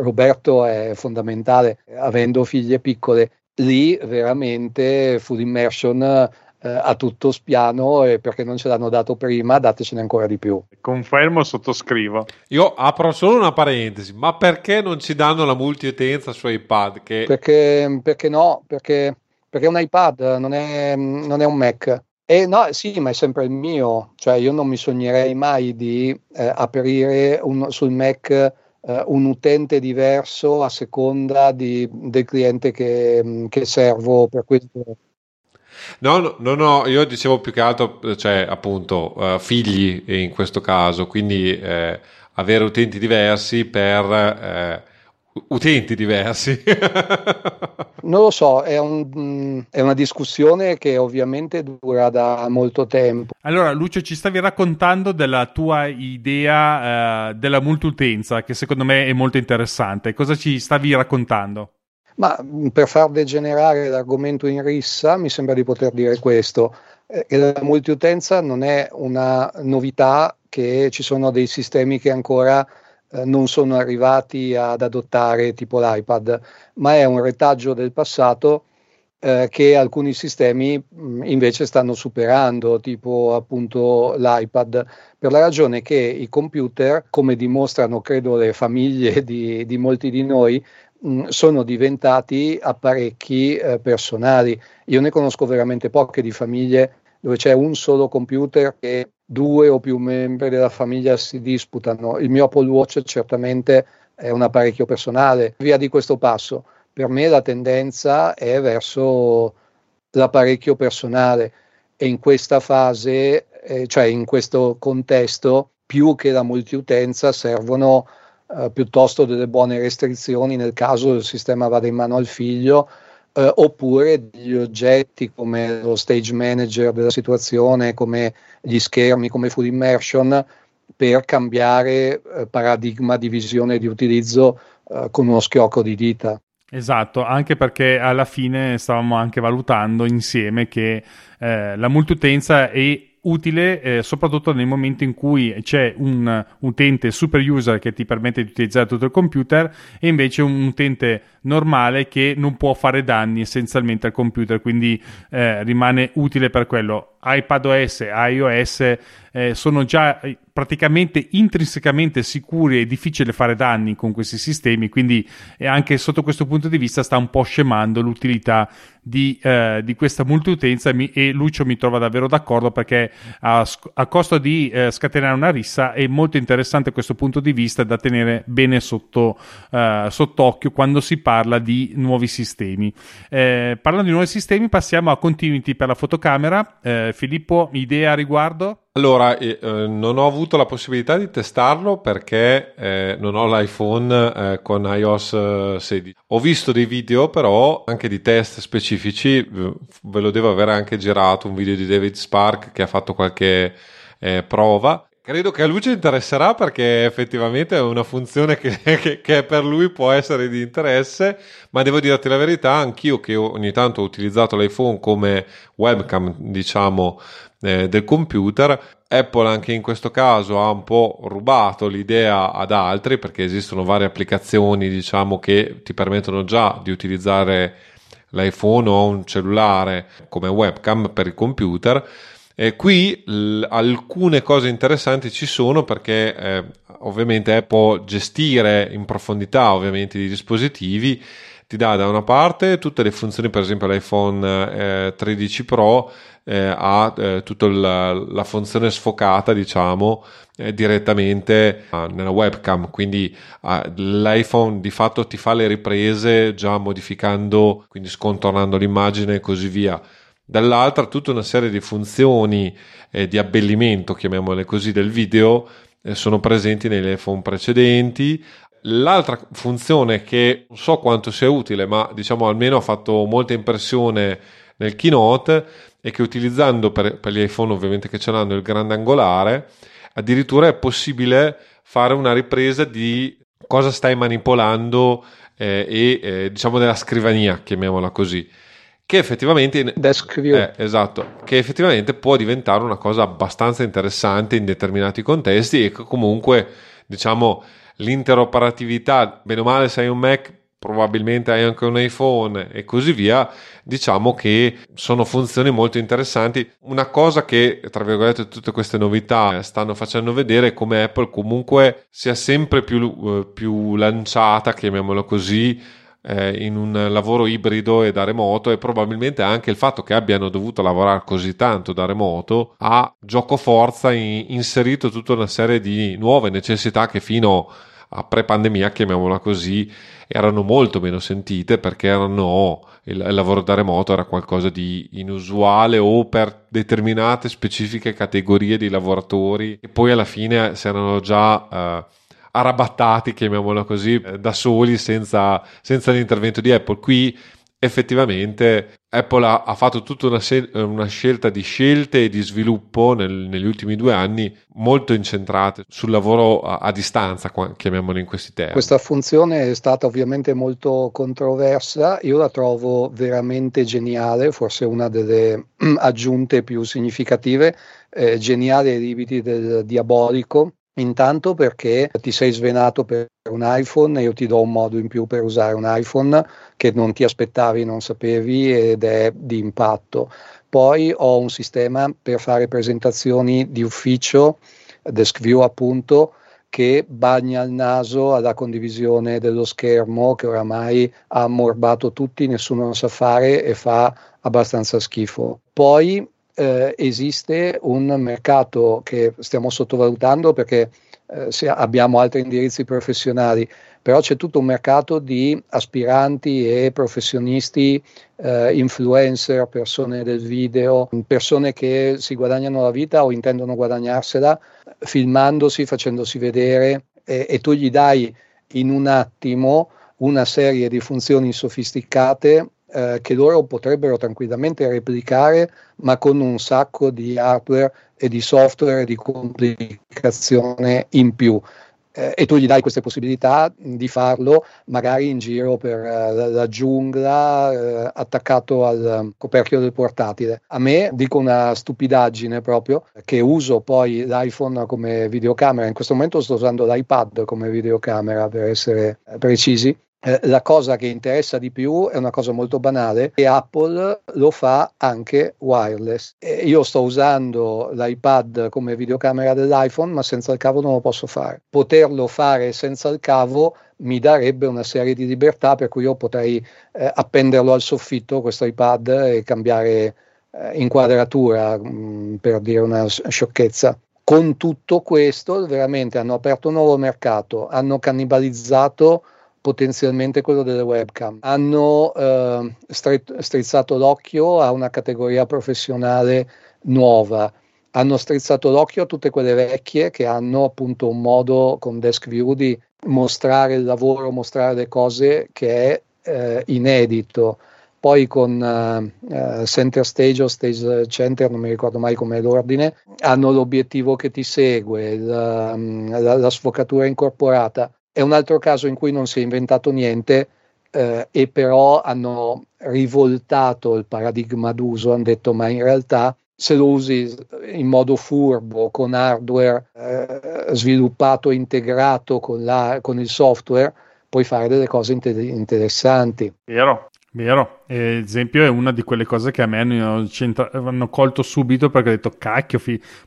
Roberto è fondamentale, avendo figlie piccole, lì veramente full immersion a tutto spiano, e perché non ce l'hanno dato prima, datecene ancora di più. Confermo, sottoscrivo. Io apro solo una parentesi, ma perché non ci danno la multiutenza su iPad? Perché un iPad non è un Mac. E no, sì, ma è sempre il mio, cioè io non mi sognerei mai di aprire sul Mac un utente diverso a seconda del cliente che servo per questo. No, io dicevo più che altro, cioè appunto figli in questo caso, quindi avere utenti diversi per utenti diversi. Non lo so, è una discussione che ovviamente dura da molto tempo. Allora Lucio, ci stavi raccontando della tua idea della multiutenza, che secondo me è molto interessante. Cosa ci stavi raccontando? Ma per far degenerare l'argomento in rissa mi sembra di poter dire questo, che la multiutenza non è una novità, che ci sono dei sistemi che ancora non sono arrivati ad adottare, tipo l'iPad, ma è un retaggio del passato che alcuni sistemi invece stanno superando, tipo appunto l'iPad, per la ragione che i computer, come dimostrano credo le famiglie di molti di noi, sono diventati apparecchi personali. Io ne conosco veramente poche di famiglie dove c'è un solo computer che due o più membri della famiglia si disputano. Il mio Apple Watch certamente è un apparecchio personale. Via di questo passo, per me la tendenza è verso l'apparecchio personale, e in questa fase, cioè in questo contesto, più che la multiutenza servono piuttosto delle buone restrizioni nel caso il sistema vada in mano al figlio, oppure degli oggetti come lo stage manager della situazione, come gli schermi, come full immersion, per cambiare paradigma di visione e di utilizzo con uno schiocco di dita. Esatto, anche perché alla fine stavamo anche valutando insieme che la multiutenza è utile soprattutto nel momento in cui c'è un utente super user che ti permette di utilizzare tutto il computer, e invece un utente normale che non può fare danni essenzialmente al computer, quindi rimane utile per quello. iPadOS, iOS sono già praticamente intrinsecamente sicuri, è difficile fare danni con questi sistemi, quindi anche sotto questo punto di vista sta un po' scemando l'utilità di questa multiutenza, e Lucio mi trova davvero d'accordo, perché a costo di scatenare una rissa è molto interessante questo punto di vista da tenere bene sott'occhio quando si parla di nuovi sistemi. Parlando di nuovi sistemi, passiamo a continuity per la fotocamera. Filippo, idea a riguardo? Allora, non ho avuto la possibilità di testarlo perché non ho l'iPhone con iOS 16. Ho visto dei video però anche di test specifici, ve lo devo aver anche girato, un video di David Spark che ha fatto qualche prova. Credo che a lui ci interesserà, perché effettivamente è una funzione che per lui può essere di interesse, ma devo dirti la verità, anch'io che ogni tanto ho utilizzato l'iPhone come webcam, diciamo, del computer, Apple anche in questo caso ha un po' rubato l'idea ad altri, perché esistono varie applicazioni, diciamo, che ti permettono già di utilizzare l'iPhone o un cellulare come webcam per il computer. E qui alcune cose interessanti ci sono, perché ovviamente può gestire in profondità ovviamente i dispositivi, ti dà da una parte tutte le funzioni, per esempio l'iPhone 13 Pro ha tutta la funzione sfocata, diciamo, direttamente nella webcam, quindi l'iPhone di fatto ti fa le riprese già modificando, quindi scontornando l'immagine e così via. Dall'altra tutta una serie di funzioni di abbellimento, chiamiamole così, del video sono presenti negli iPhone precedenti. L'altra funzione che non so quanto sia utile, ma diciamo almeno ha fatto molta impressione nel keynote, è che utilizzando per gli iPhone ovviamente che ce l'hanno il grandangolare, addirittura è possibile fare una ripresa di cosa stai manipolando diciamo della scrivania, chiamiamola così. Che effettivamente Desk View. Esatto, che effettivamente può diventare una cosa abbastanza interessante in determinati contesti, e comunque diciamo l'interoperatività, bene o male se hai un Mac probabilmente hai anche un iPhone e così via, diciamo che sono funzioni molto interessanti. Una cosa che, tra virgolette, tutte queste novità stanno facendo vedere è come Apple comunque sia sempre più lanciata, chiamiamolo così, in un lavoro ibrido e da remoto, e probabilmente anche il fatto che abbiano dovuto lavorare così tanto da remoto ha giocoforza inserito tutta una serie di nuove necessità che fino a pre-pandemia, chiamiamola così, erano molto meno sentite, perché il lavoro da remoto era qualcosa di inusuale o per determinate specifiche categorie di lavoratori, e poi alla fine si erano già arrabattati, chiamiamola così, da soli senza l'intervento di Apple. Qui effettivamente Apple ha fatto tutta una scelta di scelte e di sviluppo negli ultimi 2 anni molto incentrate sul lavoro a distanza, chiamiamolo in questi termini. Questa funzione è stata ovviamente molto controversa, io la trovo veramente geniale, forse una delle aggiunte più significative, geniale ai limiti del diabolico. Intanto perché ti sei svenato per un iPhone, io ti do un modo in più per usare un iPhone che non ti aspettavi, non sapevi, ed è di impatto. Poi ho un sistema per fare presentazioni di ufficio, Desk View appunto, che bagna il naso alla condivisione dello schermo, che oramai ha ammorbato tutti, nessuno lo sa fare e fa abbastanza schifo. Poi esiste un mercato che stiamo sottovalutando, perché se abbiamo altri indirizzi professionali, però c'è tutto un mercato di aspiranti e professionisti, influencer, persone del video, persone che si guadagnano la vita o intendono guadagnarsela filmandosi, facendosi vedere, e tu gli dai in un attimo una serie di funzioni sofisticate che loro potrebbero tranquillamente replicare, ma con un sacco di hardware e di software e di complicazione in più, e tu gli dai queste possibilità di farlo magari in giro per la giungla, attaccato al coperchio del portatile. A me, dico una stupidaggine proprio, che uso poi l'iPhone come videocamera, in questo momento sto usando l'iPad come videocamera per essere precisi. La cosa che interessa di più è una cosa molto banale, e Apple lo fa anche wireless. Io sto usando l'iPad come videocamera dell'iPhone, ma senza il cavo non lo posso fare. Poterlo fare senza il cavo mi darebbe una serie di libertà, per cui io potrei appenderlo al soffitto, questo iPad, e cambiare inquadratura, per dire una sciocchezza. Con tutto questo veramente hanno aperto un nuovo mercato, hanno cannibalizzato potenzialmente quello delle webcam, hanno strizzato l'occhio a una categoria professionale nuova, hanno strizzato l'occhio a tutte quelle vecchie che hanno appunto un modo con Desk View di mostrare il lavoro, mostrare le cose, che è inedito. poi con Center Stage o Stage Center, non mi ricordo mai come l'ordine, hanno l'obiettivo che ti segue, la sfocatura incorporata. È un altro caso in cui non si è inventato niente, e però hanno rivoltato il paradigma d'uso, hanno detto ma in realtà se lo usi in modo furbo con hardware sviluppato e integrato con il software, puoi fare delle cose interessanti. Vero. Esempio è una di quelle cose che a me hanno colto subito, perché ho detto cacchio,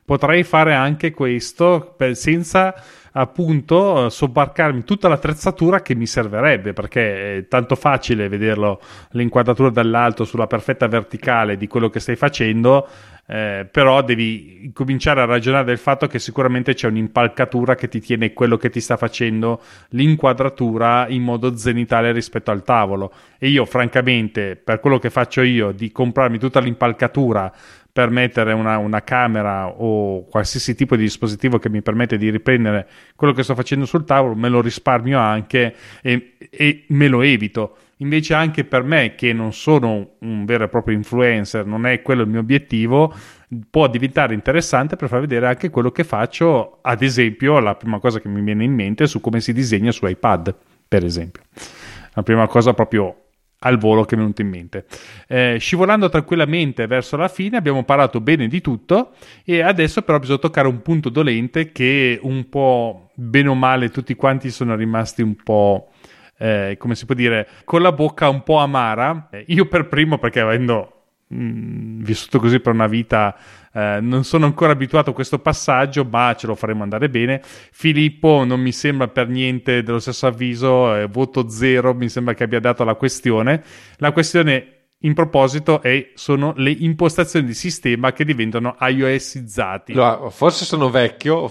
potrei fare anche questo senza appunto sobbarcarmi tutta l'attrezzatura che mi servirebbe, perché è tanto facile vederlo l'inquadratura dall'alto sulla perfetta verticale di quello che stai facendo, però devi cominciare a ragionare del fatto che sicuramente c'è un'impalcatura che ti tiene quello che ti sta facendo l'inquadratura in modo zenitale rispetto al tavolo, e io francamente, per quello che faccio io, di comprarmi tutta l'impalcatura per mettere una camera o qualsiasi tipo di dispositivo che mi permette di riprendere quello che sto facendo sul tavolo, me lo risparmio anche e me lo evito. Invece anche per me, che non sono un vero e proprio influencer, non è quello il mio obiettivo, può diventare interessante per far vedere anche quello che faccio. Ad esempio, la prima cosa che mi viene in mente è su come si disegna su iPad, per esempio. La prima cosa proprio al volo che mi è venuto in mente. Scivolando tranquillamente verso la fine, abbiamo parlato bene di tutto, e adesso però bisogna toccare un punto dolente che un po' bene o male tutti quanti sono rimasti un po'... come si può dire, con la bocca un po' amara, io per primo, perché avendo vissuto così per una vita non sono ancora abituato a questo passaggio, ma ce lo faremo andare bene. Filippo non mi sembra per niente dello stesso avviso, voto zero mi sembra che abbia dato alla questione. La questione in proposito sono le impostazioni di sistema che diventano iOS-izzati. Allora, forse sono vecchio,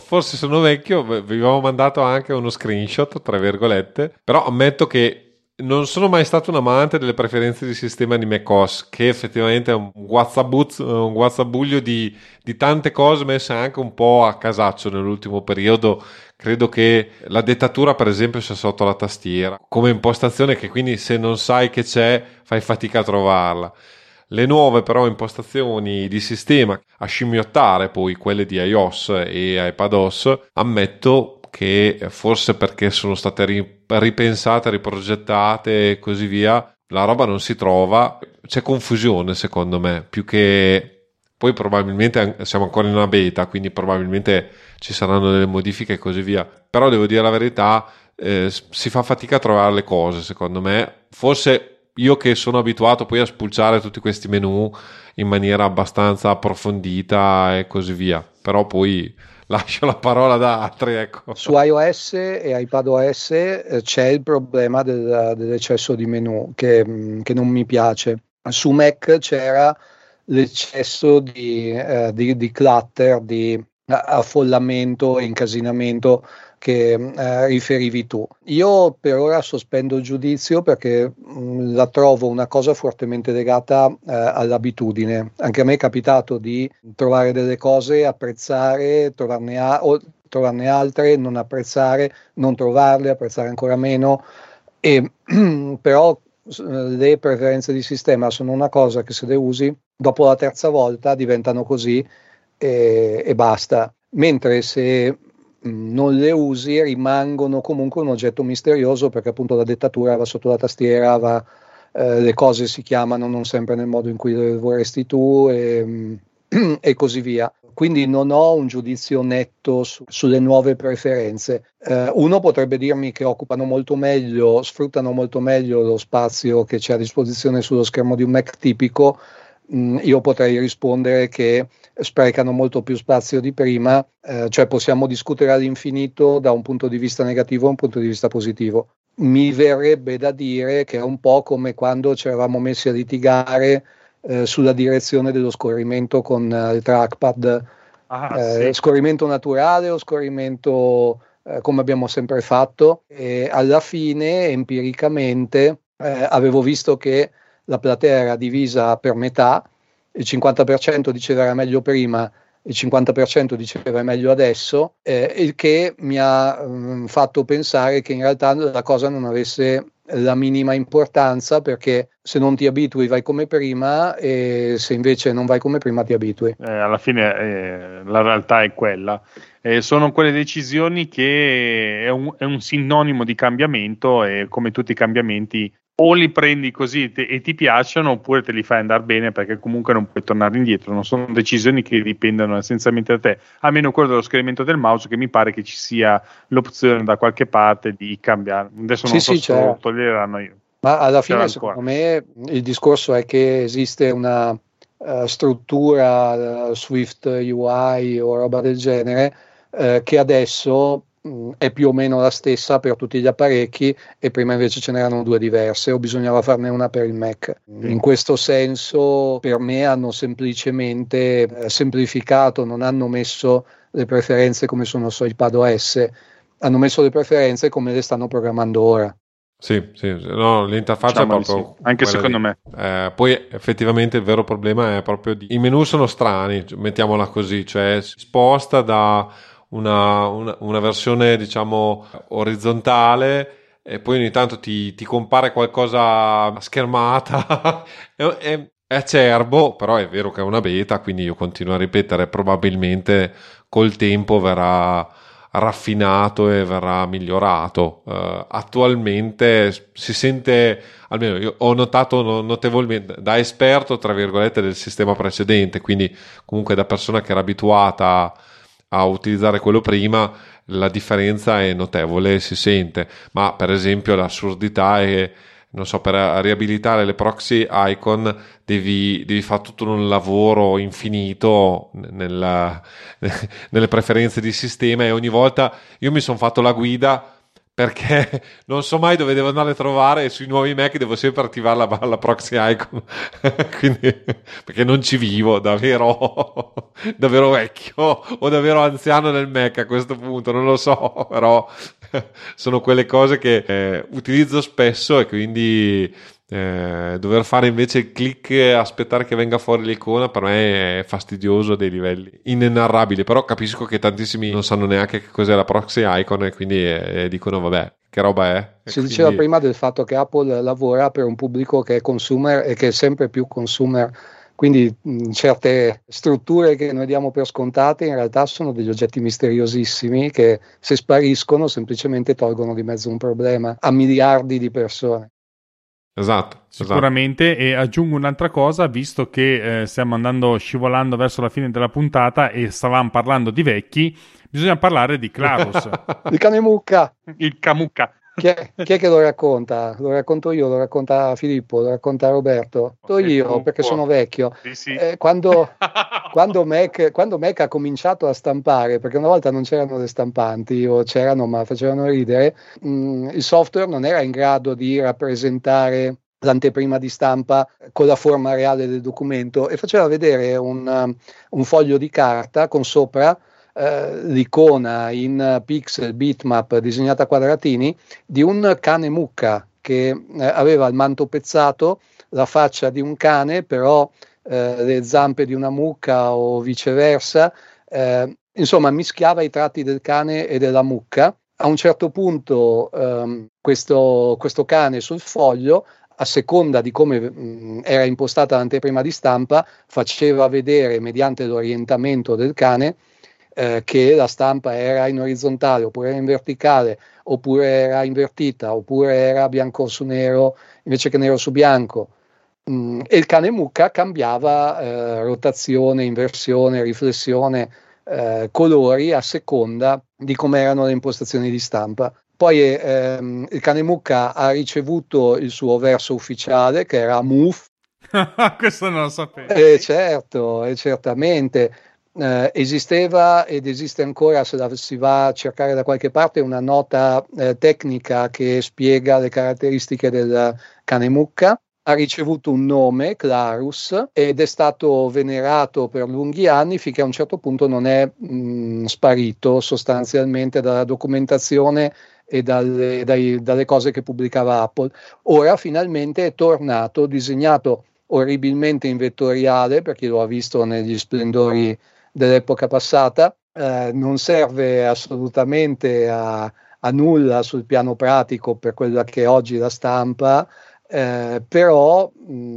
vi avevo mandato anche uno screenshot, tra virgolette, però ammetto che non sono mai stato un amante delle preferenze di sistema di macOS, che effettivamente è un guazzabuglio di tante cose messe anche un po' a casaccio nell'ultimo periodo. Credo che la dettatura, per esempio, sia sotto la tastiera, come impostazione, che quindi se non sai che c'è fai fatica a trovarla. Le nuove però impostazioni di sistema, a scimmiottare poi quelle di iOS e iPadOS, ammetto che forse perché sono state ripensate, riprogettate e così via, la roba non si trova, c'è confusione secondo me, più che... Poi probabilmente siamo ancora in una beta, quindi probabilmente ci saranno delle modifiche e così via, però devo dire la verità, si fa fatica a trovare le cose secondo me. Forse io, che sono abituato poi a spulciare tutti questi menu in maniera abbastanza approfondita e così via, però poi lascio la parola ad altri, ecco. Su iOS e iPadOS c'è il problema dell'eccesso di menu che non mi piace. Su Mac c'era l'eccesso di clutter, di affollamento e incasinamento che riferivi tu. Io per ora sospendo il giudizio perché la trovo una cosa fortemente legata all'abitudine. Anche a me è capitato di trovare delle cose, apprezzare, trovarne altre, non apprezzare, non trovarle, apprezzare ancora meno, e però le preferenze di sistema sono una cosa che, se le usi dopo la terza volta, diventano così e basta, mentre se non le usi rimangono comunque un oggetto misterioso, perché appunto la dettatura va sotto la tastiera, le cose si chiamano non sempre nel modo in cui le vorresti tu e così via. Quindi non ho un giudizio netto sulle nuove preferenze. Uno potrebbe dirmi che sfruttano molto meglio lo spazio che c'è a disposizione sullo schermo di un Mac tipico. Io potrei rispondere che sprecano molto più spazio di prima, cioè possiamo discutere all'infinito da un punto di vista negativo a un punto di vista positivo. Mi verrebbe da dire che è un po' come quando ci eravamo messi a litigare sulla direzione dello scorrimento con il trackpad, sì. Scorrimento naturale o scorrimento come abbiamo sempre fatto, e alla fine empiricamente avevo visto che la platea era divisa per metà, il 50% diceva era meglio prima, il 50% diceva è meglio adesso, il che mi ha fatto pensare che in realtà la cosa non avesse la minima importanza, perché se non ti abitui vai come prima, e se invece non vai come prima ti abitui. Alla fine la realtà è quella. Sono quelle decisioni che è un sinonimo di cambiamento, e come tutti i cambiamenti o li prendi così e ti piacciono, oppure te li fai andare bene, perché comunque non puoi tornare indietro. Non sono decisioni che dipendono essenzialmente da te, a meno quello dello schermento del mouse, che mi pare che ci sia l'opzione da qualche parte di cambiare. Adesso non so se toglieranno io. Ma alla fine secondo me il discorso è che esiste una struttura Swift UI o roba del genere che adesso è più o meno la stessa per tutti gli apparecchi, e prima invece ce n'erano due diverse, o bisognava farne una per il Mac. In questo senso per me hanno semplicemente semplificato, non hanno messo le preferenze come sono su iPadOS, hanno messo le preferenze come le stanno programmando ora. Sì, no, l'interfaccia è proprio sì. Anche secondo me. Poi effettivamente il vero problema è proprio i menu sono strani, mettiamola così, cioè si sposta da una versione diciamo orizzontale, e poi ogni tanto ti compare qualcosa a schermata. È acerbo, però è vero che è una beta, quindi io continuo a ripetere, probabilmente col tempo verrà raffinato e verrà migliorato. Attualmente si sente, almeno io ho notato notevolmente, da esperto tra virgolette del sistema precedente, quindi comunque da persona che era abituata a utilizzare quello prima, la differenza è notevole, si sente. Ma per esempio l'assurdità è, non so, per riabilitare le proxy icon devi fare tutto un lavoro infinito nelle preferenze di sistema, e ogni volta io mi sono fatto la guida, perché non so mai dove devo andare a trovare, e sui nuovi Mac devo sempre attivare la proxy icon. Quindi, perché non ci vivo, davvero vecchio o davvero anziano nel Mac a questo punto, non lo so, però sono quelle cose che utilizzo spesso, e quindi dover fare invece il click e aspettare che venga fuori l'icona per me è fastidioso a dei livelli inenarrabili. Però capisco che tantissimi non sanno neanche che cos'è la proxy icon, e quindi dicono vabbè, che roba è. Si quindi diceva prima del fatto che Apple lavora per un pubblico che è consumer, e che è sempre più consumer, quindi certe strutture che noi diamo per scontate in realtà sono degli oggetti misteriosissimi, che se spariscono semplicemente tolgono di mezzo un problema a miliardi di persone. Esatto, sicuramente, esatto. E aggiungo un'altra cosa, visto che stiamo scivolando verso la fine della puntata e stavamo parlando di vecchi, bisogna parlare di Claros. Il cane mucca. Il camucca. Chi è che lo racconta? Lo racconto io, lo racconta Filippo, lo racconta Roberto. Io, perché sono vecchio. Sì. Quando Mac ha cominciato a stampare, perché una volta non c'erano le stampanti, o c'erano ma facevano ridere, il software non era in grado di rappresentare l'anteprima di stampa con la forma reale del documento, e faceva vedere un foglio di carta con sopra l'icona in pixel bitmap disegnata a quadratini di un cane mucca che aveva il manto pezzato, la faccia di un cane, però le zampe di una mucca o viceversa, insomma mischiava i tratti del cane e della mucca. A un certo punto questo cane sul foglio, a seconda di come era impostata l'anteprima di stampa, faceva vedere mediante l'orientamento del cane che la stampa era in orizzontale, oppure era in verticale, oppure era invertita, oppure era bianco su nero invece che nero su bianco. E il cane mucca cambiava rotazione, inversione, riflessione, colori a seconda di come erano le impostazioni di stampa. Poi il cane mucca ha ricevuto il suo verso ufficiale, che era MUF. Questo non lo sapevo. Certamente. Esisteva ed esiste ancora, se si va a cercare da qualche parte, una nota tecnica che spiega le caratteristiche del cane mucca. Ha ricevuto un nome, Clarus, ed è stato venerato per lunghi anni, finché a un certo punto non è sparito sostanzialmente dalla documentazione e dalle cose che pubblicava Apple. Ora finalmente è tornato, disegnato orribilmente in vettoriale, per chi lo ha visto negli splendori dell'epoca passata. Non serve assolutamente a a nulla sul piano pratico per quella che è oggi la stampa, però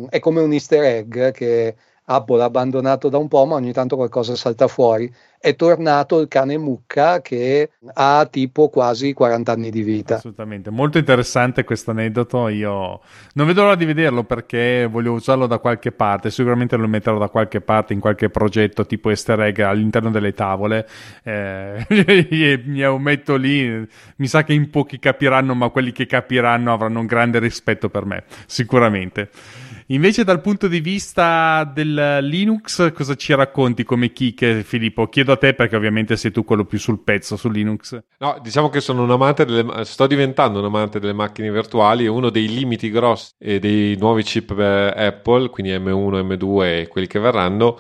è come un easter egg che Apple ha abbandonato da un po', ma ogni tanto qualcosa salta fuori. È tornato il cane mucca che ha tipo quasi 40 anni di vita. Assolutamente, molto interessante questo aneddoto, io non vedo l'ora di vederlo perché voglio usarlo da qualche parte, sicuramente lo metterò da qualche parte in qualche progetto tipo easter egg all'interno delle tavole, io metto lì, mi sa che in pochi capiranno, ma quelli che capiranno avranno un grande rispetto per me, sicuramente. Invece dal punto di vista del Linux, cosa ci racconti come chicche, Filippo? Chiedo a te perché ovviamente sei tu quello più sul pezzo su Linux. No, diciamo che sono un amante sto diventando un amante delle macchine virtuali, e uno dei limiti grossi dei nuovi chip Apple, quindi M1, M2 e quelli che verranno,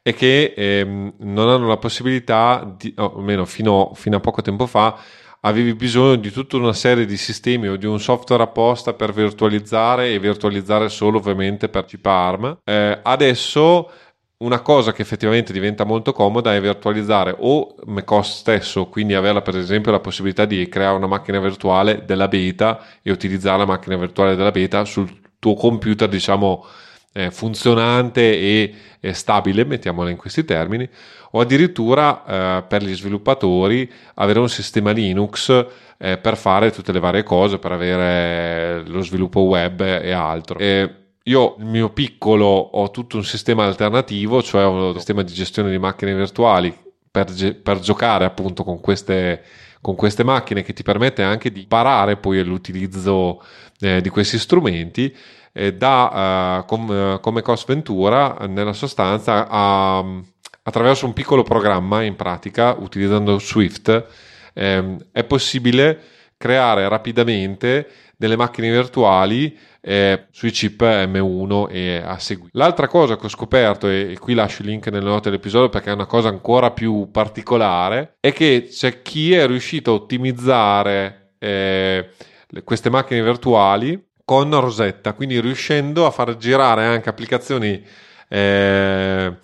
è che non hanno la possibilità, almeno fino a poco tempo fa, avevi bisogno di tutta una serie di sistemi o di un software apposta per virtualizzare, e virtualizzare solo ovviamente per chip ARM. Adesso una cosa che effettivamente diventa molto comoda è virtualizzare o macOS stesso, quindi avere per esempio la possibilità di creare una macchina virtuale della beta e utilizzare la macchina virtuale della beta sul tuo computer, diciamo, funzionante e stabile, mettiamola in questi termini, o addirittura per gli sviluppatori avere un sistema Linux per fare tutte le varie cose, per avere lo sviluppo web e altro. Io, il mio piccolo, ho tutto un sistema alternativo, cioè un sistema di gestione di macchine virtuali per giocare appunto con queste macchine, che ti permette anche di imparare poi l'utilizzo di questi strumenti, come macOS Ventura, nella sostanza attraverso un piccolo programma, in pratica utilizzando Swift è possibile creare rapidamente delle macchine virtuali sui chip M1 e a seguire. L'altra cosa che ho scoperto, e qui lascio il link nelle note dell'episodio perché è una cosa ancora più particolare, è che c'è chi è riuscito a ottimizzare queste macchine virtuali con Rosetta, quindi riuscendo a far girare anche applicazioni per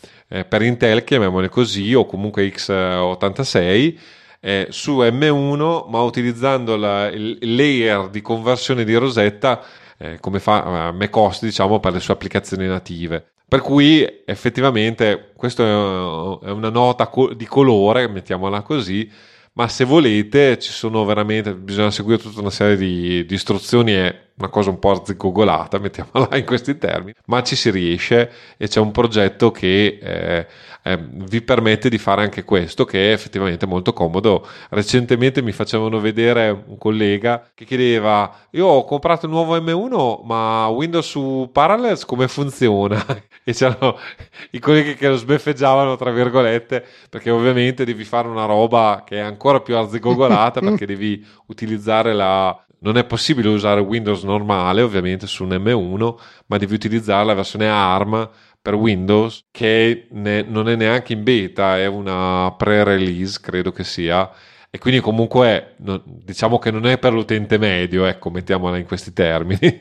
Intel, chiamiamole così, o comunque x86, su M1, ma utilizzando il layer di conversione di Rosetta, come fa macOS, diciamo, per le sue applicazioni native. Per cui effettivamente questa è una nota di colore, mettiamola così, ma se volete ci sono veramente, bisogna seguire tutta una serie di istruzioni, è una cosa un po' arzigogolata, mettiamola in questi termini, ma ci si riesce, e c'è un progetto che vi permette di fare anche questo, che è effettivamente molto comodo. Recentemente mi facevano vedere un collega che chiedeva: io ho comprato il nuovo M1, ma Windows su Parallels come funziona? E c'erano i colleghi che lo sbeffeggiavano, tra virgolette, perché ovviamente devi fare una roba che è ancora più arzigogolata, perché devi utilizzare non è possibile usare Windows normale ovviamente su un M1, ma devi utilizzare la versione ARM per Windows, che non è neanche in beta, è una pre-release, credo che sia, e quindi comunque diciamo che non è per l'utente medio, ecco, mettiamola in questi termini.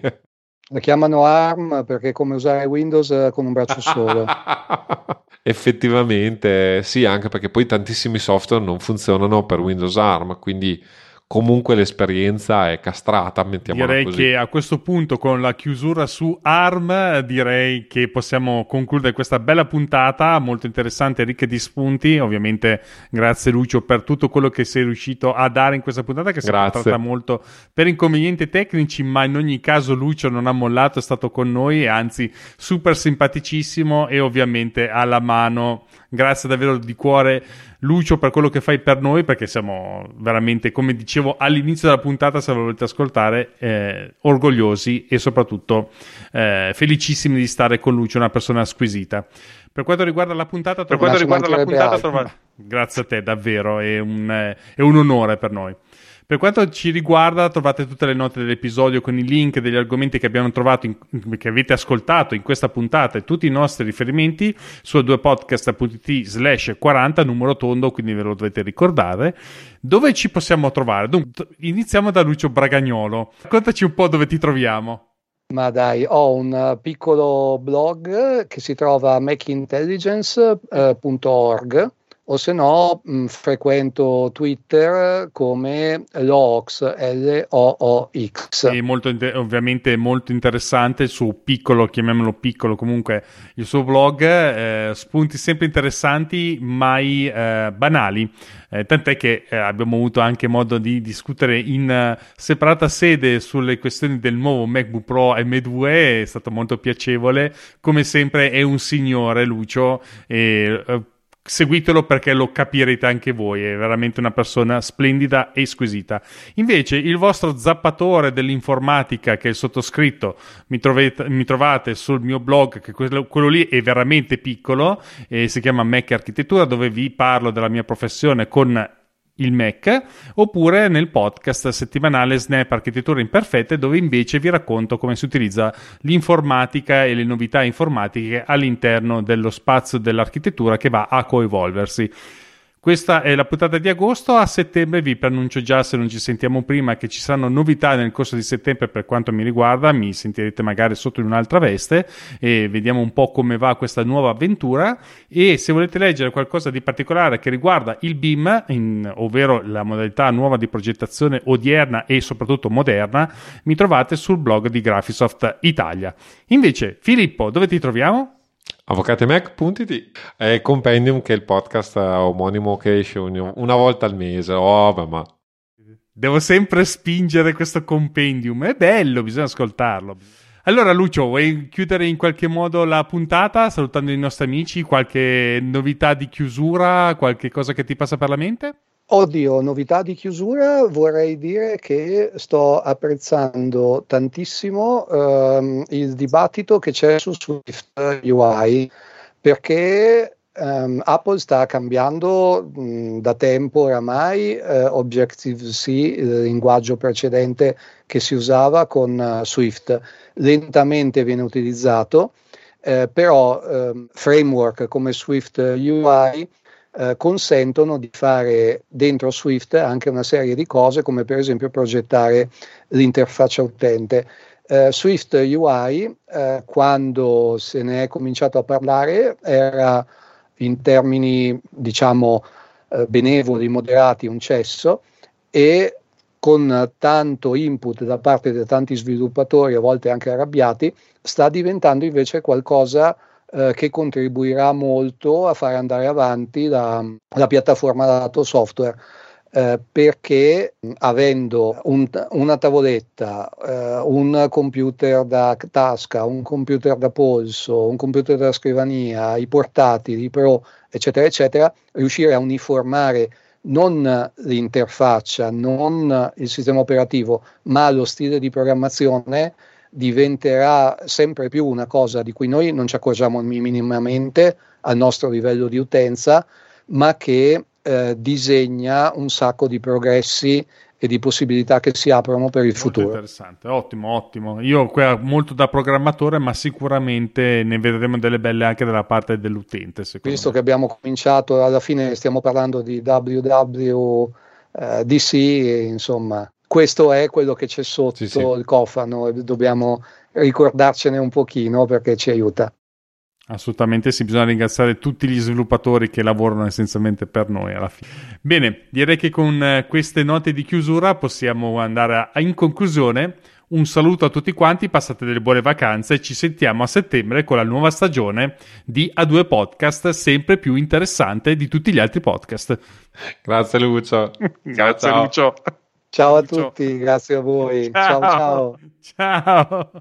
La chiamano ARM perché è come usare Windows con un braccio solo. Effettivamente sì, anche perché poi tantissimi software non funzionano per Windows ARM, quindi comunque l'esperienza è castrata, mettiamola così. Direi che a questo punto, con la chiusura su ARM, direi che possiamo concludere questa bella puntata, molto interessante, ricca di spunti. Ovviamente grazie Lucio per tutto quello che sei riuscito a dare in questa puntata, che si è trattata molto per inconvenienti tecnici, ma in ogni caso Lucio non ha mollato, è stato con noi, e anzi super simpaticissimo e ovviamente alla mano. Grazie davvero di cuore Lucio per quello che fai per noi, perché siamo veramente, come dicevo all'inizio della puntata, se lo volete ascoltare, orgogliosi e soprattutto felicissimi di stare con Lucio, una persona squisita. Per quanto riguarda la puntata, grazie a te davvero, è un onore per noi. Per quanto ci riguarda, trovate tutte le note dell'episodio con i link degli argomenti che abbiamo trovato, che avete ascoltato in questa puntata, e tutti i nostri riferimenti su a2podcast.it/40, numero tondo, quindi ve lo dovete ricordare. Dove ci possiamo trovare? Dunque, iniziamo da Lucio Bragagnolo. Raccontaci un po' dove ti troviamo. Ma dai, ho un piccolo blog che si trova macintelligence.org, o se no frequento Twitter come Loox, L-O-O-X. E molto ovviamente molto interessante il suo piccolo, chiamiamolo piccolo comunque, il suo blog, spunti sempre interessanti, mai banali. Tant'è che abbiamo avuto anche modo di discutere in separata sede sulle questioni del nuovo MacBook Pro M2, è stato molto piacevole. Come sempre è un signore Lucio, e seguitelo perché lo capirete anche voi, è veramente una persona splendida e squisita. Invece il vostro zappatore dell'informatica, che è il sottoscritto, mi trovate sul mio blog, che quello lì è veramente piccolo, si chiama Mac Architettura, dove vi parlo della mia professione con il Mac, oppure nel podcast settimanale Snap Architetture Imperfette, dove invece vi racconto come si utilizza l'informatica e le novità informatiche all'interno dello spazio dell'architettura che va a coevolversi. Questa è la puntata di agosto. A settembre vi preannuncio già, se non ci sentiamo prima, che ci saranno novità nel corso di settembre. Per quanto mi riguarda, mi sentirete magari sotto in un'altra veste e vediamo un po' come va questa nuova avventura. E se volete leggere qualcosa di particolare che riguarda il BIM, ovvero la modalità nuova di progettazione odierna e soprattutto moderna, mi trovate sul blog di Graphisoft Italia. Invece, Filippo, dove ti troviamo? Avvocatemac.it è Compendium, che è il podcast omonimo che esce una volta al mese. Ma devo sempre spingere questo Compendium, è bello, bisogna ascoltarlo. Allora Lucio, vuoi chiudere in qualche modo la puntata salutando i nostri amici? Qualche novità di chiusura, qualche cosa che ti passa per la mente? Oddio, novità di chiusura, vorrei dire che sto apprezzando tantissimo il dibattito che c'è su Swift UI, perché Apple sta cambiando da tempo oramai Objective-C, il linguaggio precedente che si usava, con Swift. Lentamente viene utilizzato, però framework come Swift UI consentono di fare dentro Swift anche una serie di cose, come per esempio progettare l'interfaccia utente. Swift UI, quando se ne è cominciato a parlare, era in termini diciamo benevoli, moderati, un cesso, e con tanto input da parte di tanti sviluppatori, a volte anche arrabbiati, sta diventando invece qualcosa che contribuirà molto a far andare avanti la piattaforma lato software, perché avendo una tavoletta, un computer da tasca, un computer da polso, un computer da scrivania, i portatili, i Pro, eccetera, eccetera, riuscire a uniformare non l'interfaccia, non il sistema operativo, ma lo stile di programmazione, diventerà sempre più una cosa di cui noi non ci accorgiamo minimamente al nostro livello di utenza, ma che disegna un sacco di progressi e di possibilità che si aprono per il molto futuro. Interessante, ottimo. Io qua molto da programmatore, ma sicuramente ne vedremo delle belle anche dalla parte dell'utente, secondo me. Visto che abbiamo cominciato, alla fine stiamo parlando di WWDC, insomma. Questo è quello che c'è sotto il cofano e dobbiamo ricordarcene un pochino perché ci aiuta. Assolutamente sì, bisogna ringraziare tutti gli sviluppatori che lavorano essenzialmente per noi alla fine. Bene, direi che con queste note di chiusura possiamo andare in conclusione. Un saluto a tutti quanti, passate delle buone vacanze e ci sentiamo a settembre con la nuova stagione di A2 Podcast, sempre più interessante di tutti gli altri podcast. Grazie Lucio. Grazie Lucio. Ciao a tutti, grazie a voi. Ciao.